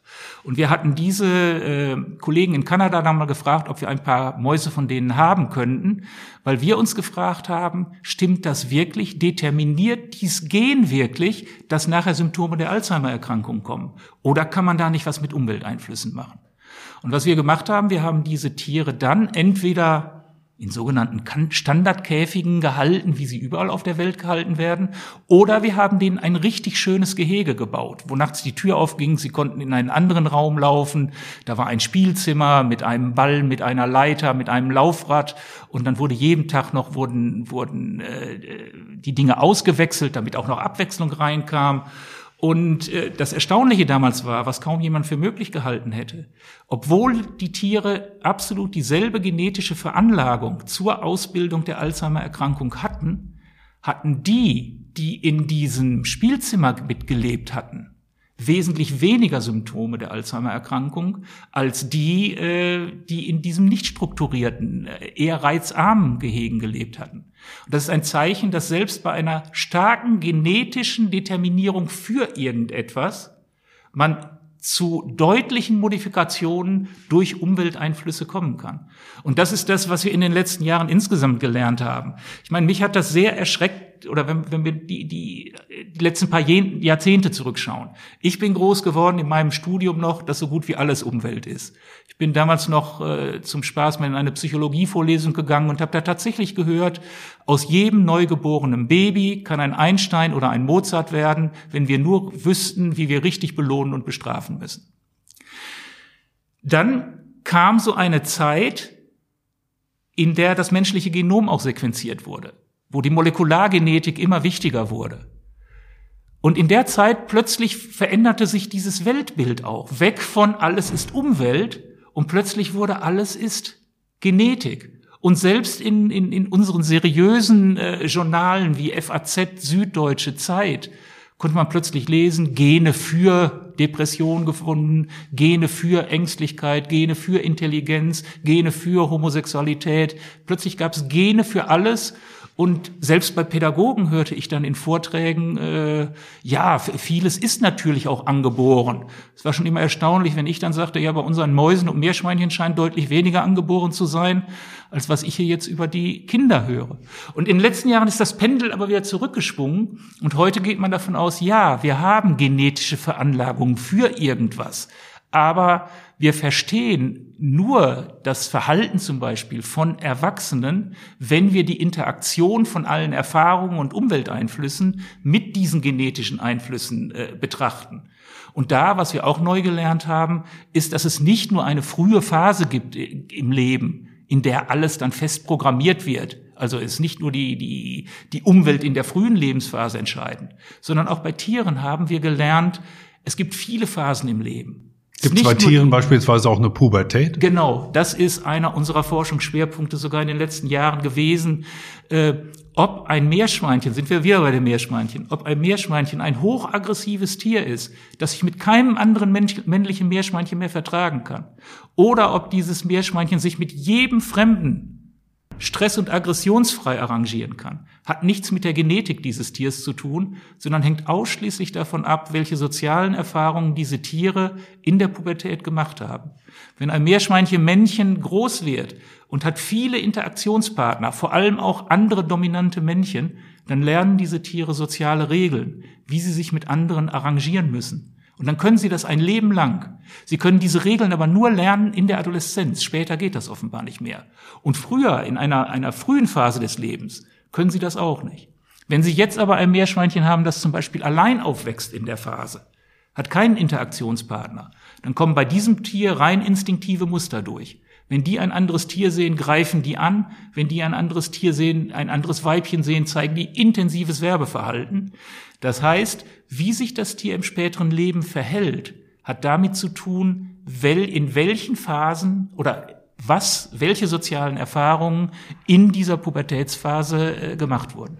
Und wir hatten diese Kollegen in Kanada dann mal gefragt, ob wir ein paar Mäuse von denen haben könnten, weil wir uns gefragt haben, stimmt das wirklich, determiniert dies Gen wirklich, dass nachher Symptome der Alzheimer-Erkrankung kommen? Oder kann man da nicht was mit Umwelteinflüssen machen? Und was wir gemacht haben, wir haben diese Tiere dann entweder in sogenannten Standardkäfigen gehalten, wie sie überall auf der Welt gehalten werden, oder wir haben denen ein richtig schönes Gehege gebaut, wo nachts die Tür aufging, sie konnten in einen anderen Raum laufen, da war ein Spielzimmer mit einem Ball, mit einer Leiter, mit einem Laufrad, und dann wurde jeden Tag noch wurden die Dinge ausgewechselt, damit auch noch Abwechslung reinkam. Und das Erstaunliche damals war, was kaum jemand für möglich gehalten hätte, obwohl die Tiere absolut dieselbe genetische Veranlagung zur Ausbildung der Alzheimer-Erkrankung hatten, hatten die in diesem Spielzimmer mitgelebt hatten, wesentlich weniger Symptome der Alzheimer-Erkrankung als die in diesem nicht strukturierten, eher reizarmen Gehegen gelebt hatten. Und das ist ein Zeichen, dass selbst bei einer starken genetischen Determinierung für irgendetwas man zu deutlichen Modifikationen durch Umwelteinflüsse kommen kann. Und das ist das, was wir in den letzten Jahren insgesamt gelernt haben. Ich meine, mich hat das sehr erschreckt, oder wenn wir die letzten paar Jahrzehnte zurückschauen. Ich bin groß geworden in meinem Studium noch, dass so gut wie alles Umwelt ist. Ich bin damals noch zum Spaß mal in eine Psychologievorlesung gegangen und habe da tatsächlich gehört, aus jedem neugeborenen Baby kann ein Einstein oder ein Mozart werden, wenn wir nur wüssten, wie wir richtig belohnen und bestrafen müssen. Dann kam so eine Zeit, in der das menschliche Genom auch sequenziert wurde, wo die Molekulargenetik immer wichtiger wurde. Und in der Zeit plötzlich veränderte sich dieses Weltbild auch. Weg von alles ist Umwelt, und plötzlich wurde alles ist Genetik. Und selbst in unseren seriösen Journalen wie FAZ, Süddeutsche Zeit, konnte man plötzlich lesen, Gene für Depression gefunden, Gene für Ängstlichkeit, Gene für Intelligenz, Gene für Homosexualität. Plötzlich gab es Gene für alles. Und selbst bei Pädagogen hörte ich dann in Vorträgen, ja, vieles ist natürlich auch angeboren. Es war schon immer erstaunlich, wenn ich dann sagte, ja, bei unseren Mäusen und Meerschweinchen scheint deutlich weniger angeboren zu sein, als was ich hier jetzt über die Kinder höre. Und in den letzten Jahren ist das Pendel aber wieder zurückgeschwungen. Und heute geht man davon aus, ja, wir haben genetische Veranlagungen für irgendwas. Aber wir verstehen nur das Verhalten zum Beispiel von Erwachsenen, wenn wir die Interaktion von allen Erfahrungen und Umwelteinflüssen mit diesen genetischen Einflüssen betrachten. Und da, was wir auch neu gelernt haben, ist, dass es nicht nur eine frühe Phase gibt im Leben, in der alles dann fest programmiert wird. Also ist nicht nur die Umwelt in der frühen Lebensphase entscheidend, sondern auch bei Tieren haben wir gelernt, es gibt viele Phasen im Leben. Es gibt bei Tieren beispielsweise auch eine Pubertät? Genau, das ist einer unserer Forschungsschwerpunkte sogar in den letzten Jahren gewesen. Ob ein Meerschweinchen, sind wir wieder bei den Meerschweinchen, ob ein Meerschweinchen ein hochaggressives Tier ist, das sich mit keinem anderen männlichen Meerschweinchen mehr vertragen kann, oder ob dieses Meerschweinchen sich mit jedem Fremden stress- und aggressionsfrei arrangieren kann, hat nichts mit der Genetik dieses Tiers zu tun, sondern hängt ausschließlich davon ab, welche sozialen Erfahrungen diese Tiere in der Pubertät gemacht haben. Wenn ein Meerschweinchen-Männchen groß wird und hat viele Interaktionspartner, vor allem auch andere dominante Männchen, dann lernen diese Tiere soziale Regeln, wie sie sich mit anderen arrangieren müssen. Und dann können Sie das ein Leben lang. Sie können diese Regeln aber nur lernen in der Adoleszenz. Später geht das offenbar nicht mehr. Und früher, in einer frühen Phase des Lebens, können Sie das auch nicht. Wenn Sie jetzt aber ein Meerschweinchen haben, das zum Beispiel allein aufwächst in der Phase, hat keinen Interaktionspartner, dann kommen bei diesem Tier rein instinktive Muster durch. Wenn die ein anderes Tier sehen, greifen die an. Wenn die ein anderes Tier sehen, ein anderes Weibchen sehen, zeigen die intensives Werbeverhalten. Das heißt, wie sich das Tier im späteren Leben verhält, hat damit zu tun, in welchen Phasen oder welche sozialen Erfahrungen in dieser Pubertätsphase gemacht wurden.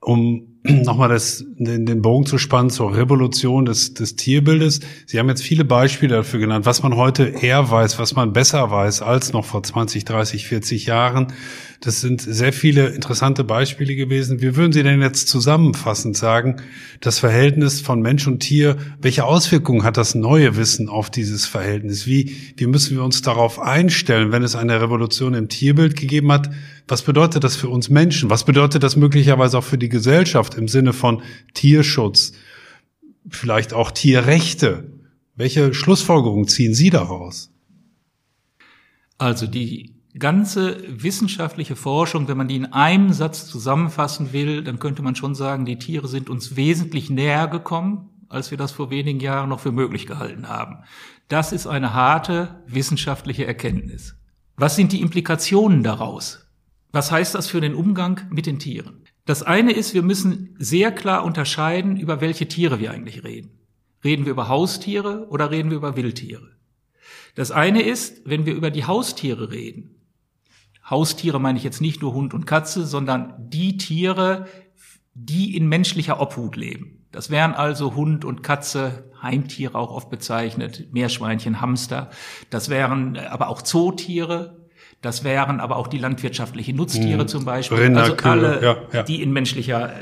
Um nochmal den Bogen zu spannen zur Revolution des Tierbildes. Sie haben jetzt viele Beispiele dafür genannt, was man heute eher weiß, was man besser weiß als noch vor 20, 30, 40 Jahren. Das sind sehr viele interessante Beispiele gewesen. Wie würden Sie denn jetzt zusammenfassend sagen, das Verhältnis von Mensch und Tier, welche Auswirkungen hat das neue Wissen auf dieses Verhältnis? Wie müssen wir uns darauf einstellen, wenn es eine Revolution im Tierbild gegeben hat? Was bedeutet das für uns Menschen? Was bedeutet das möglicherweise auch für die Gesellschaft im Sinne von Tierschutz, vielleicht auch Tierrechte? Welche Schlussfolgerungen ziehen Sie daraus? Also die ganze wissenschaftliche Forschung, wenn man die in einem Satz zusammenfassen will, dann könnte man schon sagen, die Tiere sind uns wesentlich näher gekommen, als wir das vor wenigen Jahren noch für möglich gehalten haben. Das ist eine harte wissenschaftliche Erkenntnis. Was sind die Implikationen daraus? Was heißt das für den Umgang mit den Tieren? Das eine ist, wir müssen sehr klar unterscheiden, über welche Tiere wir eigentlich reden. Reden wir über Haustiere oder reden wir über Wildtiere? Das eine ist, wenn wir über die Haustiere reden. Haustiere meine ich jetzt nicht nur Hund und Katze, sondern die Tiere, die in menschlicher Obhut leben. Das wären also Hund und Katze, Heimtiere auch oft bezeichnet, Meerschweinchen, Hamster. Das wären aber auch Zootiere. Das wären aber auch die landwirtschaftlichen Nutztiere zum Beispiel, Rinder, also alle, ja. Die in menschlicher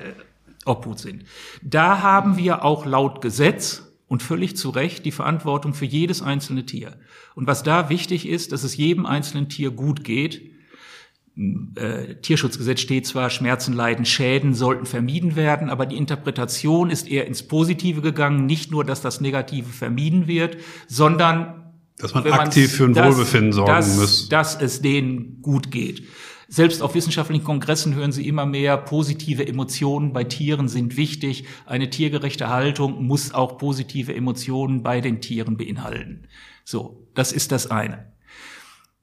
Obhut sind. Da haben wir auch laut Gesetz und völlig zu Recht die Verantwortung für jedes einzelne Tier. Und was da wichtig ist, dass es jedem einzelnen Tier gut geht. Im Tierschutzgesetz steht zwar, Schmerzen, Leiden, Schäden sollten vermieden werden, aber die Interpretation ist eher ins Positive gegangen. Nicht nur, dass das Negative vermieden wird, sondern dass man aktiv für ein Wohlbefinden sorgen muss. Dass es denen gut geht. Selbst auf wissenschaftlichen Kongressen hören Sie immer mehr, positive Emotionen bei Tieren sind wichtig. Eine tiergerechte Haltung muss auch positive Emotionen bei den Tieren beinhalten. So, das ist das eine.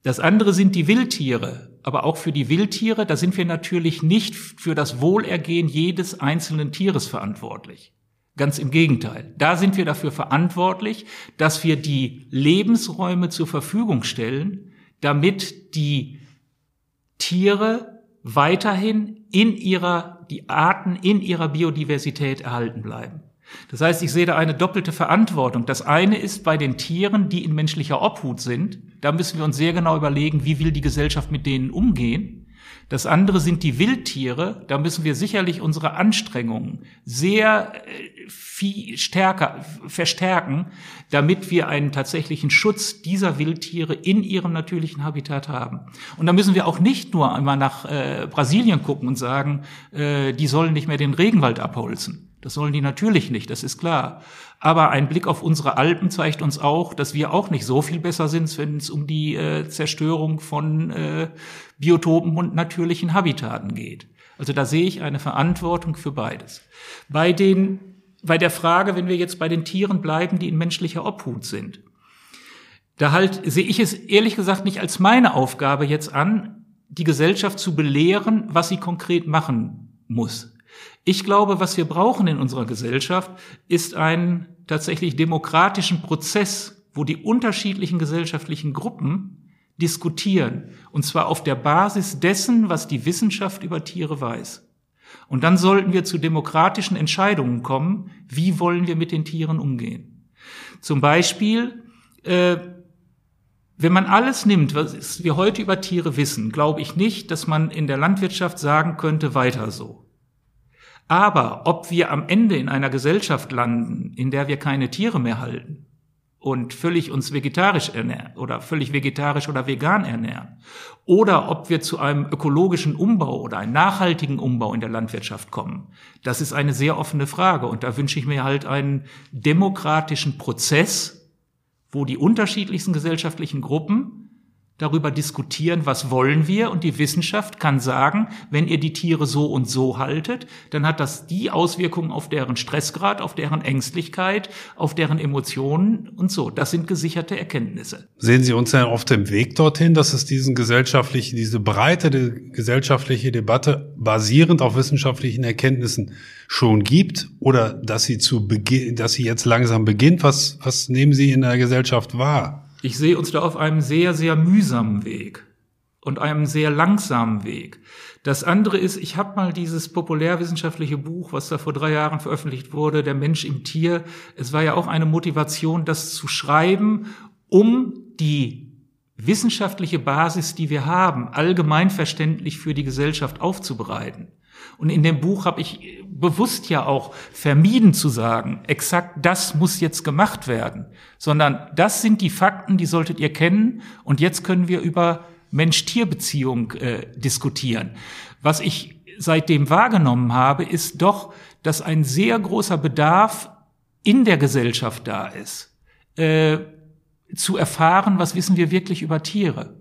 Das andere sind die Wildtiere. Aber auch für die Wildtiere, da sind wir natürlich nicht für das Wohlergehen jedes einzelnen Tieres verantwortlich. Ganz im Gegenteil. Da sind wir dafür verantwortlich, dass wir die Lebensräume zur Verfügung stellen, damit die Tiere weiterhin die Arten in ihrer Biodiversität erhalten bleiben. Das heißt, ich sehe da eine doppelte Verantwortung. Das eine ist bei den Tieren, die in menschlicher Obhut sind. Da müssen wir uns sehr genau überlegen, wie will die Gesellschaft mit denen umgehen. Das andere sind die Wildtiere. Da müssen wir sicherlich unsere Anstrengungen sehr viel stärker verstärken, damit wir einen tatsächlichen Schutz dieser Wildtiere in ihrem natürlichen Habitat haben. Und da müssen wir auch nicht nur einmal nach Brasilien gucken und sagen, die sollen nicht mehr den Regenwald abholzen. Das sollen die natürlich nicht, das ist klar. Aber ein Blick auf unsere Alpen zeigt uns auch, dass wir auch nicht so viel besser sind, wenn es um die Zerstörung von Biotopen und natürlichen Habitaten geht. Also da sehe ich eine Verantwortung für beides. Bei der Frage, wenn wir jetzt bei den Tieren bleiben, die in menschlicher Obhut sind, sehe ich es ehrlich gesagt nicht als meine Aufgabe jetzt an, die Gesellschaft zu belehren, was sie konkret machen muss. Ich glaube, was wir brauchen in unserer Gesellschaft, ist einen tatsächlich demokratischen Prozess, wo die unterschiedlichen gesellschaftlichen Gruppen diskutieren. Und zwar auf der Basis dessen, was die Wissenschaft über Tiere weiß. Und dann sollten wir zu demokratischen Entscheidungen kommen, wie wollen wir mit den Tieren umgehen. Zum Beispiel, wenn man alles nimmt, was wir heute über Tiere wissen, glaube ich nicht, dass man in der Landwirtschaft sagen könnte, weiter so. Aber ob wir am Ende in einer Gesellschaft landen, in der wir keine Tiere mehr halten, und völlig uns vegetarisch ernähren oder völlig vegetarisch oder vegan ernähren oder ob wir zu einem ökologischen Umbau oder einem nachhaltigen Umbau in der Landwirtschaft kommen. Das ist eine sehr offene Frage und da wünsche ich mir halt einen demokratischen Prozess, wo die unterschiedlichsten gesellschaftlichen Gruppen darüber diskutieren, was wollen wir, und die Wissenschaft kann sagen, wenn ihr die Tiere so und so haltet, dann hat das die Auswirkungen auf deren Stressgrad, auf deren Ängstlichkeit, auf deren Emotionen und so. Das sind gesicherte Erkenntnisse. Sehen Sie uns denn auf dem Weg dorthin, dass es diese breite gesellschaftliche Debatte basierend auf wissenschaftlichen Erkenntnissen schon gibt oder dass sie jetzt langsam beginnt? Was nehmen Sie in der Gesellschaft wahr? Ich sehe uns da auf einem sehr, sehr mühsamen Weg und einem sehr langsamen Weg. Das andere ist, ich habe mal dieses populärwissenschaftliche Buch, was da vor 3 Jahren veröffentlicht wurde, Der Mensch im Tier. Es war ja auch eine Motivation, das zu schreiben, um die wissenschaftliche Basis, die wir haben, allgemeinverständlich für die Gesellschaft aufzubereiten. Und in dem Buch habe ich bewusst ja auch vermieden zu sagen, exakt das muss jetzt gemacht werden, sondern das sind die Fakten, die solltet ihr kennen und jetzt können wir über Mensch-Tier-Beziehung diskutieren. Was ich seitdem wahrgenommen habe, ist doch, dass ein sehr großer Bedarf in der Gesellschaft da ist, zu erfahren, was wissen wir wirklich über Tiere.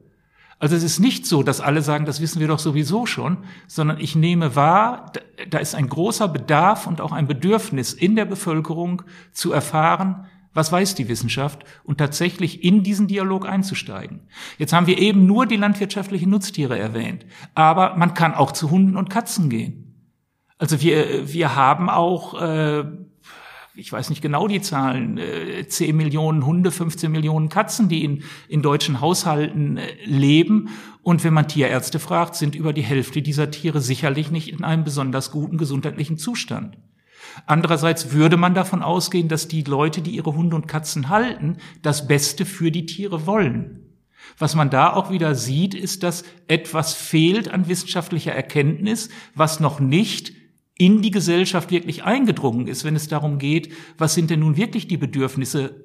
Also es ist nicht so, dass alle sagen, das wissen wir doch sowieso schon, sondern ich nehme wahr, da ist ein großer Bedarf und auch ein Bedürfnis in der Bevölkerung zu erfahren, was weiß die Wissenschaft, und tatsächlich in diesen Dialog einzusteigen. Jetzt haben wir eben nur die landwirtschaftlichen Nutztiere erwähnt, aber man kann auch zu Hunden und Katzen gehen. Also wir haben auch, ich weiß nicht genau die Zahlen, 10 Millionen Hunde, 15 Millionen Katzen, die in deutschen Haushalten leben. Und wenn man Tierärzte fragt, sind über die Hälfte dieser Tiere sicherlich nicht in einem besonders guten gesundheitlichen Zustand. Andererseits würde man davon ausgehen, dass die Leute, die ihre Hunde und Katzen halten, das Beste für die Tiere wollen. Was man da auch wieder sieht, ist, dass etwas fehlt an wissenschaftlicher Erkenntnis, was noch nicht in die Gesellschaft wirklich eingedrungen ist, wenn es darum geht, was sind denn nun wirklich die Bedürfnisse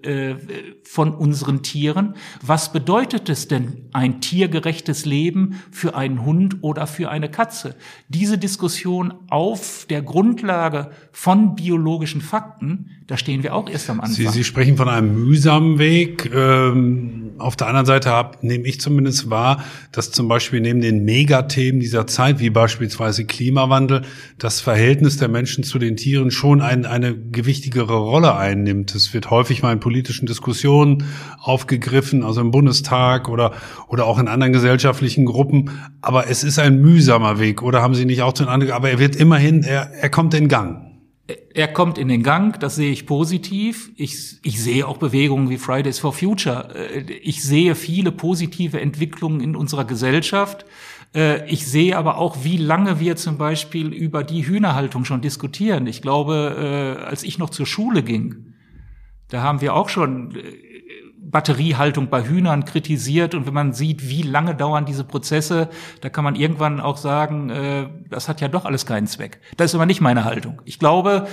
von unseren Tieren? Was bedeutet es denn, ein tiergerechtes Leben für einen Hund oder für eine Katze? Diese Diskussion auf der Grundlage von biologischen Fakten, da stehen wir auch erst am Anfang. Sie sprechen von einem mühsamen Weg. Auf der anderen Seite nehme ich zumindest wahr, dass zum Beispiel neben den Megathemen dieser Zeit, wie beispielsweise Klimawandel, das Verhältnis der Menschen zu den Tieren schon eine gewichtigere Rolle einnimmt. Es wird häufig mal in politischen Diskussionen aufgegriffen, also im Bundestag oder auch in anderen gesellschaftlichen Gruppen. Aber es ist ein mühsamer Weg, oder haben Sie nicht auch den Eindruck? Aber er kommt in Gang. Er kommt in den Gang, das sehe ich positiv. Ich sehe auch Bewegungen wie Fridays for Future. Ich sehe viele positive Entwicklungen in unserer Gesellschaft. Ich sehe aber auch, wie lange wir zum Beispiel über die Hühnerhaltung schon diskutieren. Ich glaube, als ich noch zur Schule ging, da haben wir auch schon Batteriehaltung bei Hühnern kritisiert, und wenn man sieht, wie lange dauern diese Prozesse, da kann man irgendwann auch sagen, das hat ja doch alles keinen Zweck. Das ist aber nicht meine Haltung. Ich glaube,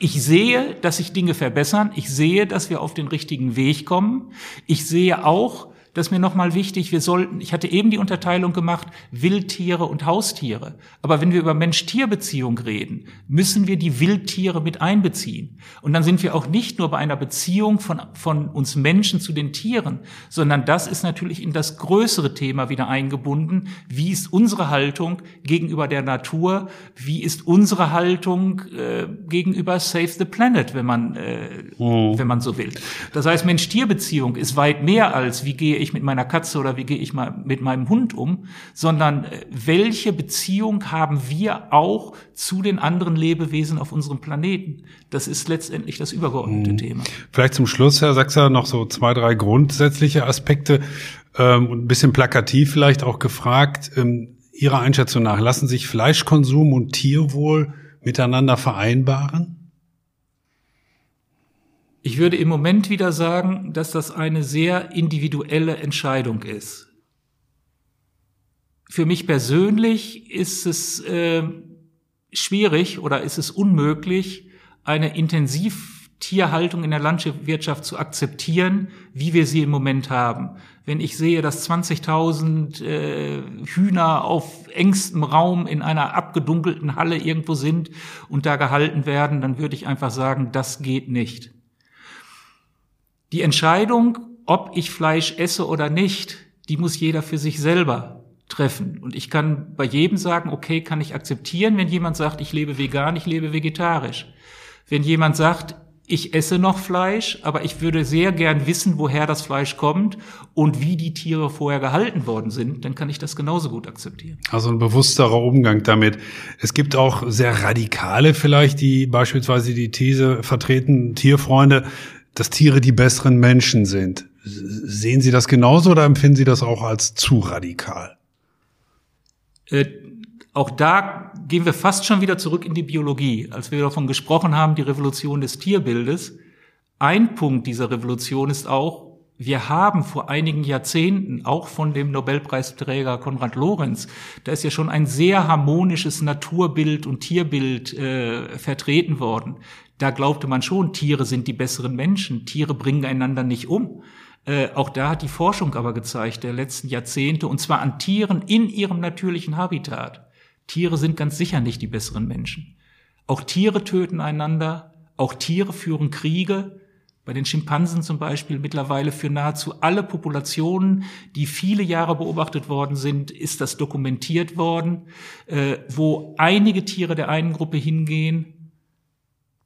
ich sehe, dass sich Dinge verbessern. Ich sehe, dass wir auf den richtigen Weg kommen. Ich sehe auch, das ist mir nochmal wichtig, ich hatte eben die Unterteilung gemacht, Wildtiere und Haustiere. Aber wenn wir über Mensch-Tier-Beziehung reden, müssen wir die Wildtiere mit einbeziehen. Und dann sind wir auch nicht nur bei einer Beziehung von uns Menschen zu den Tieren, sondern das ist natürlich in das größere Thema wieder eingebunden. Wie ist unsere Haltung gegenüber der Natur? Wie ist unsere Haltung gegenüber Save the Planet, wenn man so will? Das heißt, Mensch-Tier-Beziehung ist weit mehr als, wie gehe ich mit meiner Katze oder wie gehe ich mal mit meinem Hund um, sondern welche Beziehung haben wir auch zu den anderen Lebewesen auf unserem Planeten? Das ist letztendlich das übergeordnete Thema. Vielleicht zum Schluss, Herr Sachser, noch so 2, 3 grundsätzliche Aspekte und ein bisschen plakativ vielleicht auch gefragt. Ihrer Einschätzung nach, lassen sich Fleischkonsum und Tierwohl miteinander vereinbaren? Ich würde im Moment wieder sagen, dass das eine sehr individuelle Entscheidung ist. Für mich persönlich ist es schwierig oder ist es unmöglich, eine intensiv Tierhaltung in der Landwirtschaft zu akzeptieren, wie wir sie im Moment haben. Wenn ich sehe, dass 20.000 Hühner auf engstem Raum in einer abgedunkelten Halle irgendwo sind und da gehalten werden, dann würde ich einfach sagen, das geht nicht. Die Entscheidung, ob ich Fleisch esse oder nicht, die muss jeder für sich selber treffen. Und ich kann bei jedem sagen, okay, kann ich akzeptieren, wenn jemand sagt, ich lebe vegan, ich lebe vegetarisch. Wenn jemand sagt, ich esse noch Fleisch, aber ich würde sehr gern wissen, woher das Fleisch kommt und wie die Tiere vorher gehalten worden sind, dann kann ich das genauso gut akzeptieren. Also ein bewussterer Umgang damit. Es gibt auch sehr Radikale vielleicht, die beispielsweise die These vertreten, Tierfreunde, dass Tiere die besseren Menschen sind. Sehen Sie das genauso oder empfinden Sie das auch als zu radikal? Auch da gehen wir fast schon wieder zurück in die Biologie, als wir davon gesprochen haben, die Revolution des Tierbildes. Ein Punkt dieser Revolution ist auch, wir haben vor einigen Jahrzehnten, auch von dem Nobelpreisträger Konrad Lorenz, da ist ja schon ein sehr harmonisches Naturbild und Tierbild vertreten worden. Da glaubte man schon, Tiere sind die besseren Menschen, Tiere bringen einander nicht um. Auch da hat die Forschung aber gezeigt, der letzten Jahrzehnte, und zwar an Tieren in ihrem natürlichen Habitat. Tiere sind ganz sicher nicht die besseren Menschen. Auch Tiere töten einander, auch Tiere führen Kriege. Bei den Schimpansen zum Beispiel mittlerweile für nahezu alle Populationen, die viele Jahre beobachtet worden sind, ist das dokumentiert worden, wo einige Tiere der einen Gruppe hingehen,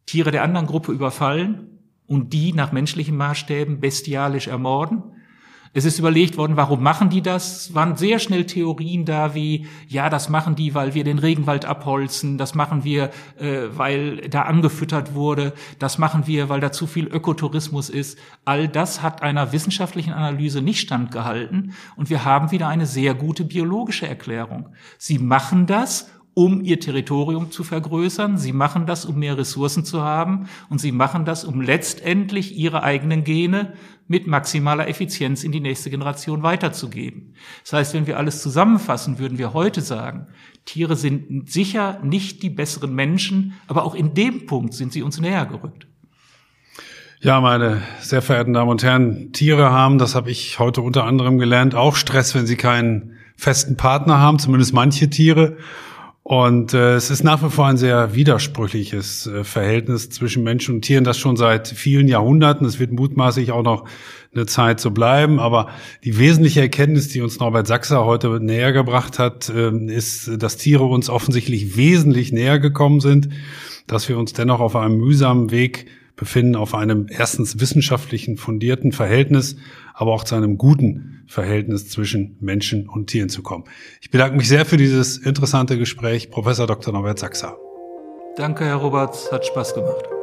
Tiere der anderen Gruppe überfallen und die nach menschlichen Maßstäben bestialisch ermorden. Es ist überlegt worden, warum machen die das? Es waren sehr schnell Theorien da wie, ja, das machen die, weil wir den Regenwald abholzen, das machen wir, weil da angefüttert wurde, das machen wir, weil da zu viel Ökotourismus ist. All das hat einer wissenschaftlichen Analyse nicht standgehalten und wir haben wieder eine sehr gute biologische Erklärung. Sie machen das, um ihr Territorium zu vergrößern, sie machen das, um mehr Ressourcen zu haben und sie machen das, um letztendlich ihre eigenen Gene mit maximaler Effizienz in die nächste Generation weiterzugeben. Das heißt, wenn wir alles zusammenfassen, würden wir heute sagen, Tiere sind sicher nicht die besseren Menschen, aber auch in dem Punkt sind sie uns näher gerückt. Ja, meine sehr verehrten Damen und Herren, Tiere haben, das habe ich heute unter anderem gelernt, auch Stress, wenn sie keinen festen Partner haben, zumindest manche Tiere. Und es ist nach wie vor ein sehr widersprüchliches Verhältnis zwischen Menschen und Tieren, das schon seit vielen Jahrhunderten, es wird mutmaßlich auch noch eine Zeit so bleiben, aber die wesentliche Erkenntnis, die uns Norbert Sachser heute näher gebracht hat, ist, dass Tiere uns offensichtlich wesentlich näher gekommen sind, dass wir uns dennoch auf einem mühsamen Weg befinden, auf einem erstens wissenschaftlichen, fundierten Verhältnis, aber auch zu einem guten Verhältnis zwischen Menschen und Tieren zu kommen. Ich bedanke mich sehr für dieses interessante Gespräch, Professor Dr. Norbert Sachser. Danke, Herr Roberts, hat Spaß gemacht.